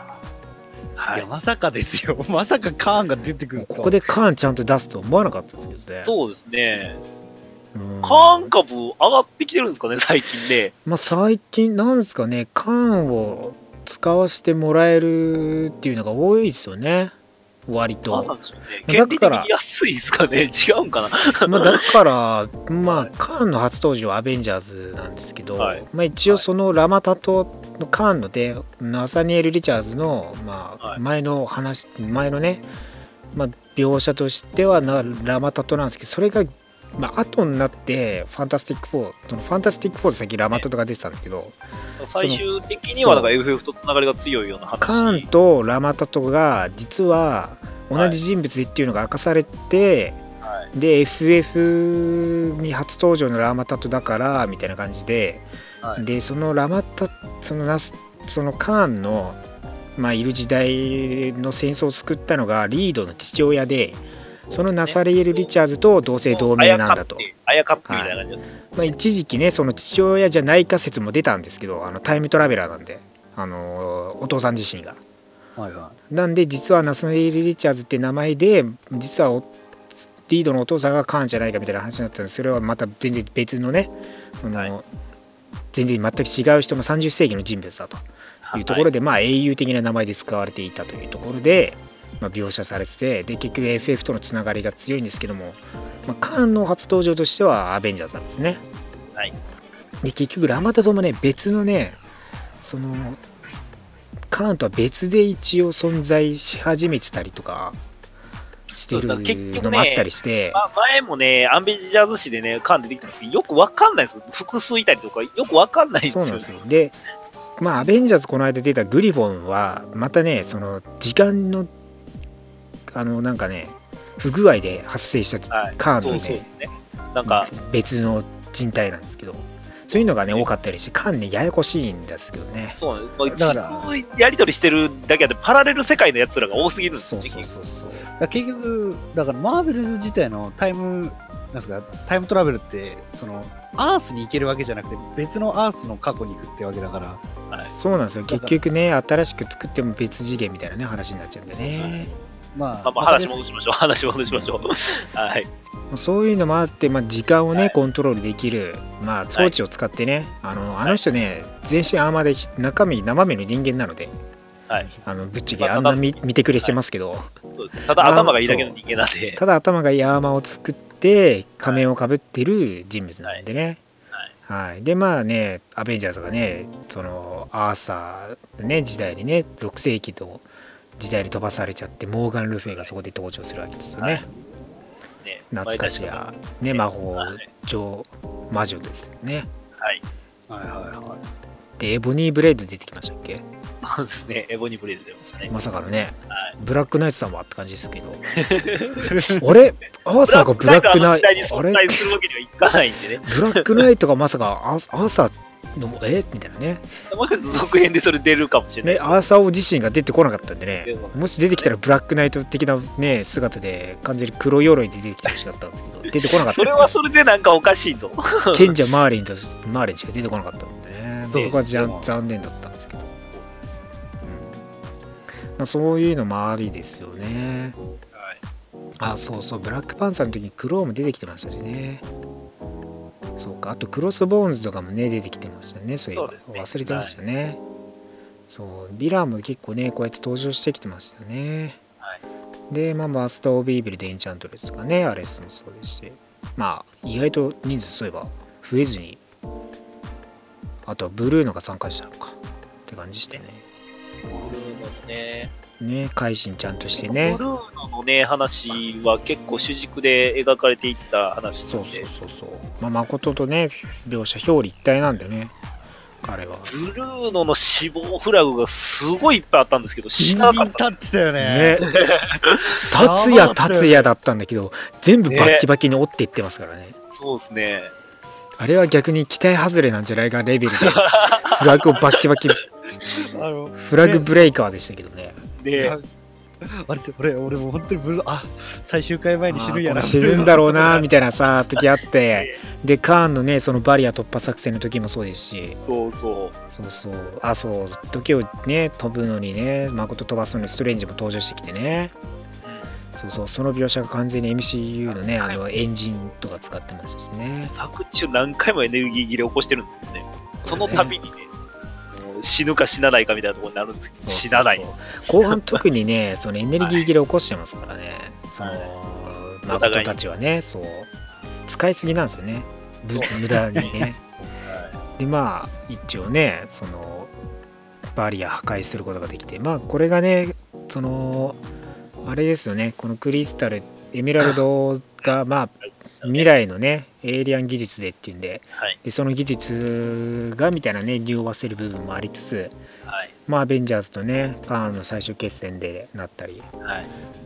はい、いやまさかですよ。まさかカーンが出てくる。ここでカーンちゃんと出すとは思わなかったですけどね。そうですね。うん、カーン株上がってきてるんですかね最近ね。まあ最近なんですかね、カーンを使わせてもらえるっていうのが多いですよね。割と。まあなんでしょうね。権利的に安いですかね。違うんかな。まあだからまあカーンの初登場はアベンジャーズなんですけど、はい、まあ一応そのラマタとカーンのでナサニエル・リチャーズのまあ前の話、はい、前のね、まあ描写としてはラマタとなんですけど、それがまあ後になってファンタスティック4、そのファンタスティック4で先ラマトとか出てたんですけど、最終的にはなんか FF とつながりが強いような話。カーンとラマトとが実は同じ人物っていうのが明かされて、はい、で FF に初登場のラマタとだからみたいな感じで、はい、でそのラマタそのカーンの、まあ、いる時代の戦争を救ったのがリードの父親で。そのナサリエル・リチャーズと同姓同名なんだと。あやかっぴみたいな感じです、はい。まあ、一時期ね、その父親じゃないか説も出たんですけど、あのタイムトラベラーなんで、お父さん自身が。はいはい、なんで、実はナサリエル・リチャーズって名前で、実はリードのお父さんがカーンじゃないかみたいな話になってたんです。それはまた全然別のね、そのはい、全然全く違う人の30世紀の人物だというところで、はい、まあ、英雄的な名前で使われていたというところで、まあ、描写されてて、で結局 FF とのつながりが強いんですけども、まあ、カーンの初登場としてはアベンジャーズなんですね、はい、で結局ラマタともね別のねそのカーンとは別で一応存在し始めてたりとかしてるのもあったりして、ね、まあ、前もねアベンジャーズ誌でねカーン出てきたんですけどよくわかんないです、複数いたりとかよくわかんないんですよね。そうなんですよ。で、まあ、アベンジャーズこの間出たグリフォンはまたねその時間のなんかね不具合で発生したカーンの、ね、はい、そうそうね、なんか別の人体なんですけど、そういうのがね多かったりしてカーンねややこしいんですけどね。そうなんです。だからやり取りしてるだけでパラレル世界のやつらが多すぎるんですよ。そう結局だからマーベル自体のタイムトラベルってそのアースに行けるわけじゃなくて別のアースの過去に行くってわけだから、はい、そうなんですよ。結局ね新しく作っても別次元みたいなね話になっちゃうんでね、はい、まあまあ、話戻しましょう、はい、そういうのもあって、まあ、時間をね、はい、コントロールできる、まあ、装置を使ってね、はい、あの人ね、はい、全身アーマーで生身の人間なので、はい、ぶっちぎりあんな見てくれしてますけど、はい、そうです。ただ頭がいいだけの人間なんで、ただ頭がいいアーマーを作って仮面をかぶってる人物なんでね、はいはいはい、でまあねアベンジャーズがねそのアーサー、ね、時代にね6世紀と時代に飛ばされちゃってモーガン・ルフェがそこで登場するわけですよね、はい、ね、懐かしや、ね、魔法上魔女ですよね、はい、はいはいはい、でエボニー・ブレイド出てきましたっけ。そうですね、エボニー・ブレイド出ましたね。まさかのね、はい、ブラックナイトさんはって感じですけどあれアーサーがブラックナイトあれブラックナイトがまさかアーサーのみたいなね。もしかしたら続編でそれ出るかもしれない、ね、アーサー王自身が出てこなかったんでね、もし出てきたらブラックナイト的な、ね、姿で完全に黒鎧で出てきてほしかったんですけど出てこなかった、ね、それはそれでなんかおかしいぞ賢者マーレンしか出てこなかったので、ね、そこは残念だったんですけど、うん、まあ、そういうのもありですよね、はい、あ、そうそうブラックパンサーの時にクローも出てきてましたしね。そうか、あとクロスボーンズとかもね出てきてましたね。そういえば忘れてましたね、はい、そうヴィランも結構ねこうやって登場してきてましたね、はい、でまあマスター・オブ・イーヴィルでエンチャントレスとかねアレスもそうですし、まあ意外と人数そういえば増えずに、あとはブルーノが参加したのかって感じしてね。ブルーノもね改心ちゃんとしてねブルーノのね話は結構主軸で描かれていった話なんで、そう、まあ、誠とね描写表裏一体なんでね彼はブルーノの死亡フラグがすごいいっぱいあったんですけど死なかったってたよね。達也だったんだけど全部バッキバキに折っていってますからね。そうですね、あれは逆に期待外れなんじゃないかレベルでフラグをバッキバキフラグブレイカーでしたけどね。であれ俺も本当に最終回前に死ぬやな、死ぬんだろうなみたいなさ時あってでカーンのねそのバリア突破作戦の時もそうですし、そう時をね飛ぶのにね誠飛ばすのにストレンジも登場してきてね、その描写が完全に MCU のねあのエンジンとか使ってますしね、作中何回もエネルギー切れ起こしてるんですけどね、その度にね死ぬか死なないかみたいなところになるんですけど、死なない。後半特にねそのエネルギー切れ起こしてますからね、その誠たちはねそう使いすぎなんですよね、無駄にねでまあ一応ねそのバリア破壊することができて、まあこれがねそのあれですよね、このクリスタルエメラルドがまあ未来のねエイリアン技術でっていうん でその技術がみたいなね匂わせる部分もありつつ、まあアベンジャーズとねカーンの最終決戦でなったり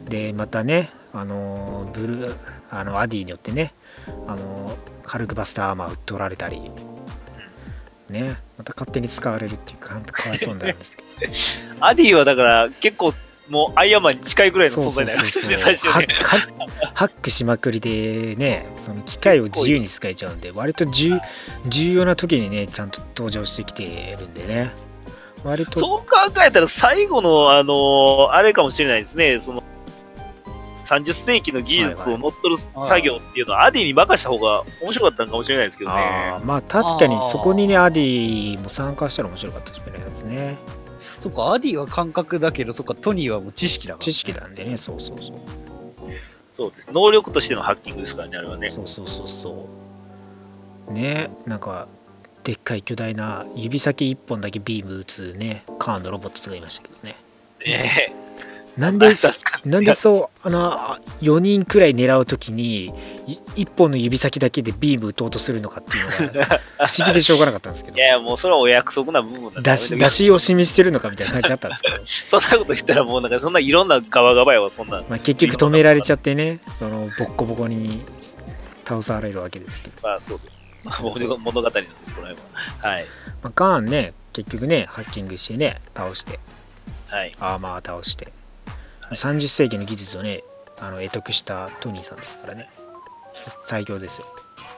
で、またねアディによってねハルクバスターアーマーを取られたりね、また勝手に使われるっていうかかわいそうなんですけどアディはだから結構もうアイアンマンに近いぐらいの存在になりましたね。ハックしまくりでね、その機械を自由に使えちゃうんで、割と重要な時にね、ちゃんと登場してきてるんでね。割とそう考えたら最後のあれかもしれないですね。その30世紀の技術を乗っ取る作業っていうのはアディに任した方が面白かったのかもしれないですけどね。まあ確かにそこにねアディも参加したら面白かったかもしれないですね。そっか、アディは感覚だけど、そっか、トニーはもう知識だから、ね、知識なんでね、そうです。能力としてのハッキングですからね、あれはね。そう。ね、なんか、でっかい巨大な、指先一本だけビーム打つね、カーンのロボットがいましたけどね。なんでそう、4人くらい狙うときに、1本の指先だけでビーム打とうとするのかっていうのが、不思議でしょうがなかったんですけど。いや、もうそれはお約束な部分だった。出し惜しみしてるのかみたいな感じだったんですけど。そんなこと言ったら、もうなんか、そんないろんなガバガバやわ、そんな。まあ、結局止められちゃってね、その、ボッコボコに倒されるわけですけど。まあ、そうです。物語なんです、この辺は。はい。まあ、ガーンね、結局ね、ハッキングしてね、倒して、アーマー倒して。30世紀の技術をね得得したトニーさんですからね、最強ですよ。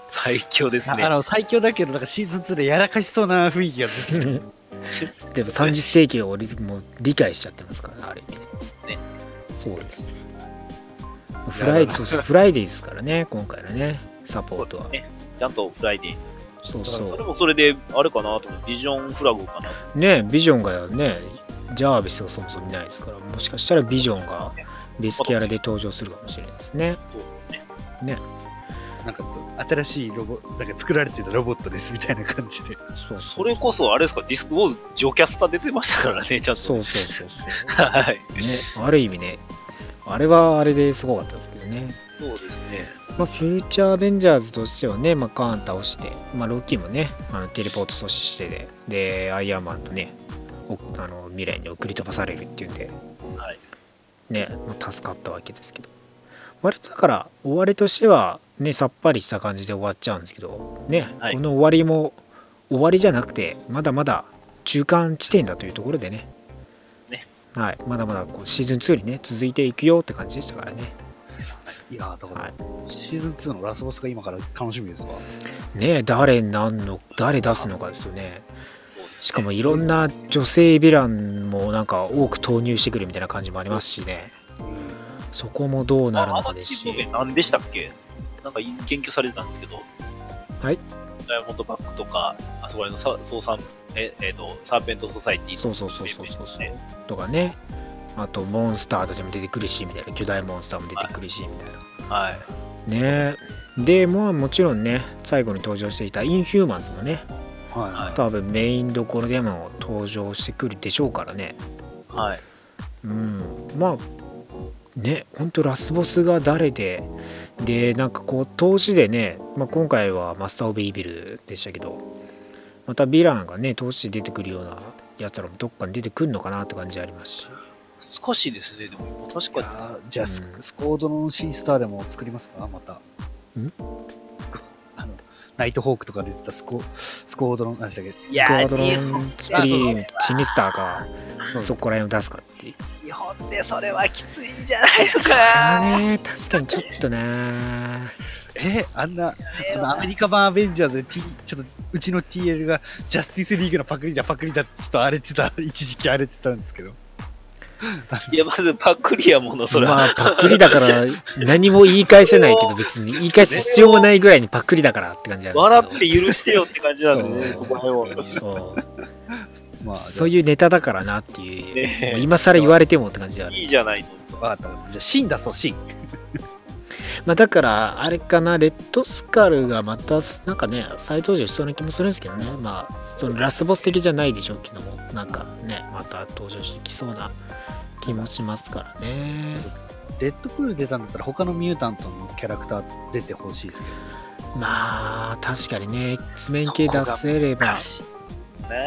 最強ですね。最強だけどなんかシーズン2でやらかしそうな雰囲気が出てきてでも30世紀をもう理解しちゃってますからね、ある意味ね。そうですね。フライデーですからね、今回のねサポートは、ね、ちゃんとフライデー。それもそれであれかなと思う、ビジョンフラグかなね。ビジョンがねジャービスがそもそもいないですから、もしかしたらビジョンがベスキャラで登場するかもしれないですね。ね。なんか新しいなんか作られてたロボットですみたいな感じで。それこそあれですか、ディスクウォーズジョキャスタ出てましたからね、ちゃんと。そう。はい。ね、ある意味ね、あれはあれですごかったですけどね。そうですね。まあフューチャーアベンジャーズとしてはね、まあカーン倒して、まあロッキーもね、テレポート阻止してでアイアンマンのね。未来に送り飛ばされるっていうんで、ね、助かったわけですけど、割とだから終わりとしては、ね、さっぱりした感じで終わっちゃうんですけど、ね、この終わりも終わりじゃなくてまだまだ中間地点だというところでね、まだまだこうシーズン2にね続いていくよって感じでしたからね。いやだからシーズン2のラスボスが今から楽しみですわね。誰出すのかですよね。しかもいろんな女性ヴィランもなんか多く投入してくるみたいな感じもありますしね、そこもどうなるのかですし。何でしたっけ、なんか研究されてたんですけど、ダイヤモンドバックとかあそこら辺のサーペントソサイティとかね、あとモンスターたちも出てくるしみたいな、巨大モンスターも出てくるしみたいな、ね。でまあもちろんね最後に登場していたインヒューマンズもね多分メインどころでも登場してくるでしょうからね。まあね、本当ラスボスが誰でなんかこう投資でね、今回はマスター・オブ・イービルでしたけど、またヴィランがね投資で出てくるようなやつらもどっかに出てくるのかなって感じありますし。難しいですね。でも確かにじゃあスコードのシースターでも作りますか、また。ナイトホークとかで出てたスコードロン、何でしたっけ、スコードロンスプリーム、チミスターか、そこら辺を出すかっていう。日本でそれはきついんじゃないのかね。確かにちょっとなあんなアメリカ版アベンジャーズで、ちょっとうちの TL がジャスティスリーグのパクリだってちょっと荒れてた、一時期荒れてたんですけど。いや、まずパクリやもの、それは。まあ、パクリだから、何も言い返せないけど、別に言い返す必要もないぐらいにパクリだからって感じなんですけど。笑って許してよって感じなんでね、そこら辺は。そういうネタだからなっていう、ね、もう今更言われてもって感じはある。いいじゃないと。分かった。じゃあ、シンだぞ、シン。まあだから、あれかな、レッドスカルがまた、なんかね、再登場しそうな気もするんですけどね、まあ、そのラスボス的じゃないでしょうけども、なんかね、また登場してきそうな気もしますからね。レッドプール出たんだったら、他のミュータントのキャラクター出てほしいですけど。まあ、確かにね、Xメン系出せればって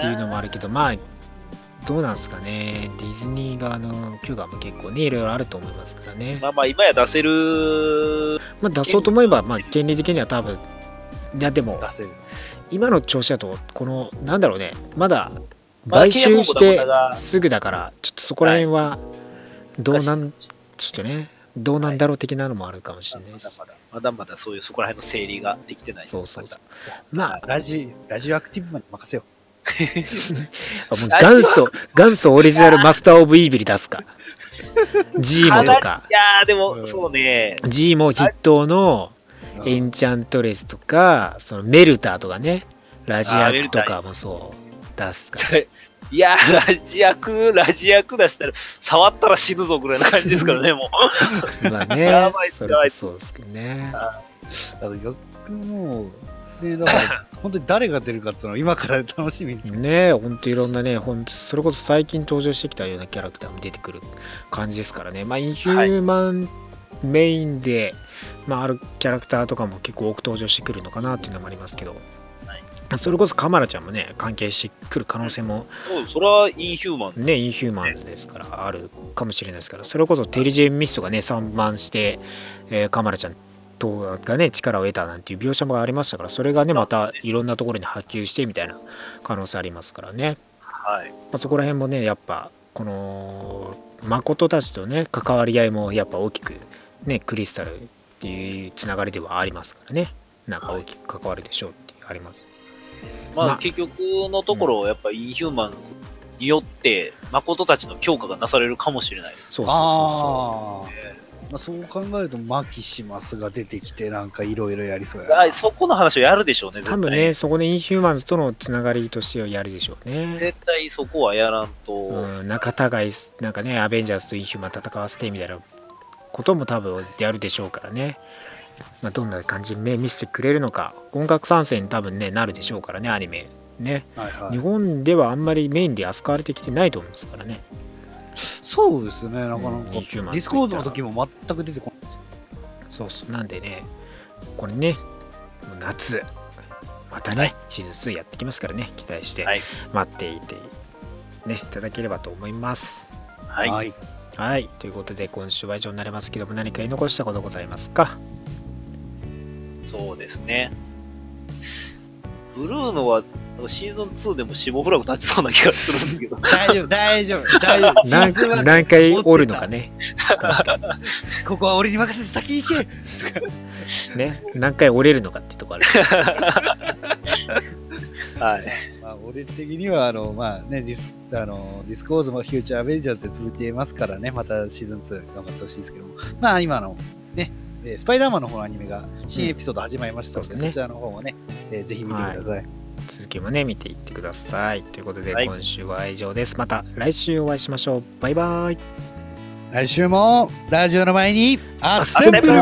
いうのもあるけど、まあ、どうなんですかね。ディズニー側のキューガーも結構ね、いろいろあると思いますからね。まあまあ、今や出せる。まあ、出そうと思えば、まあ、権利的には多分、いや、でも、今の調子だと、この、なんだろうね、まだ、買収してすぐだから、ちょっとそこら辺は、ちょっとね、どうなんだろう的なのもあるかもしれないです。まだまだそういう、そこら辺の整理ができてない。そう。まあ、ラジオアクティブまで任せよう。もう元祖オリジナルマスターオブイーヴィル出すか G もとか、いやでもそうね、 G も筆頭のエンチャントレスとか、そのメルターとかね、ラジアクとかもそう出すから、いやラジアク出したら触ったら死ぬぞぐらいな感じですからね、もうまあね、やばいっす、そうですけどね。逆もうで、だから本当に誰が出るかっていうのは今から楽しみですね。本当いろんなね、それこそ最近登場してきたようなキャラクターも出てくる感じですからね。まあ、インヒューマンメインで、まあ、あるキャラクターとかも結構多く登場してくるのかなっていうのもありますけど、はい、それこそカマラちゃんもね、関係してくる可能性も、それはインヒューマンズね、インヒューマンズですからあるかもしれないですから、それこそテリジェンミストがね3番して、カマラちゃんがね、力を得たなんていう描写もありましたから、それがねまたいろんなところに波及してみたいな可能性ありますからね、はい。まあ、そこら辺もね、やっぱこの誠たちとね関わり合いもやっぱ大きくね、クリスタルっていうつながりではありますからね、なんか大きく関わるでしょうってあります。まあ結局のところやっぱインヒューマンズによって誠たちの強化がなされるかもしれない。そう。まあ、そう考えるとマキシマスが出てきて、なんかいろいろやりそうやな。そこの話をやるでしょうね、多分ね。そこでインヒューマンズとのつながりとしてはやるでしょうね。絶対そこはやらんと、仲違い、なんかね、アベンジャーズとインヒューマン戦わせてみたいなことも多分やるでしょうからね。まあ、どんな感じに目見せてくれるのか、音楽参戦に多分ねなるでしょうからね、アニメね、はいはい。日本ではあんまりメインで扱われてきてないと思いますからね。そうですね、なかなかディスコードの時も全く出てこない。そうなんでね、これね、夏またね、はい、シーズン2やってきますからね、期待して待っていて、ね、いただければと思います。はい、ということで今週は以上になりますけども、何か言い残したことございますか？そうですね、ブルーノはシーズン2でも死亡フラグ立ちそうな気がするんですけど大丈夫何回おるのかね確かにここは俺に任せて先行けね、何回折れるのかってとこあるはい、まあ、俺的にはまあね、ディスコーズもフューチャーアベンジャーズで続いていますからね、またシーズン2頑張ってほしいですけども、まあ今ね、スパイダーマンの方のアニメが新エピソード始まりましたので、そちらの方もね、ぜひ見てください。続きもね見ていってくださいということで、はい、今週は以上です。また来週お会いしましょう。バイバイ。来週もラジオの前にアッセンブル。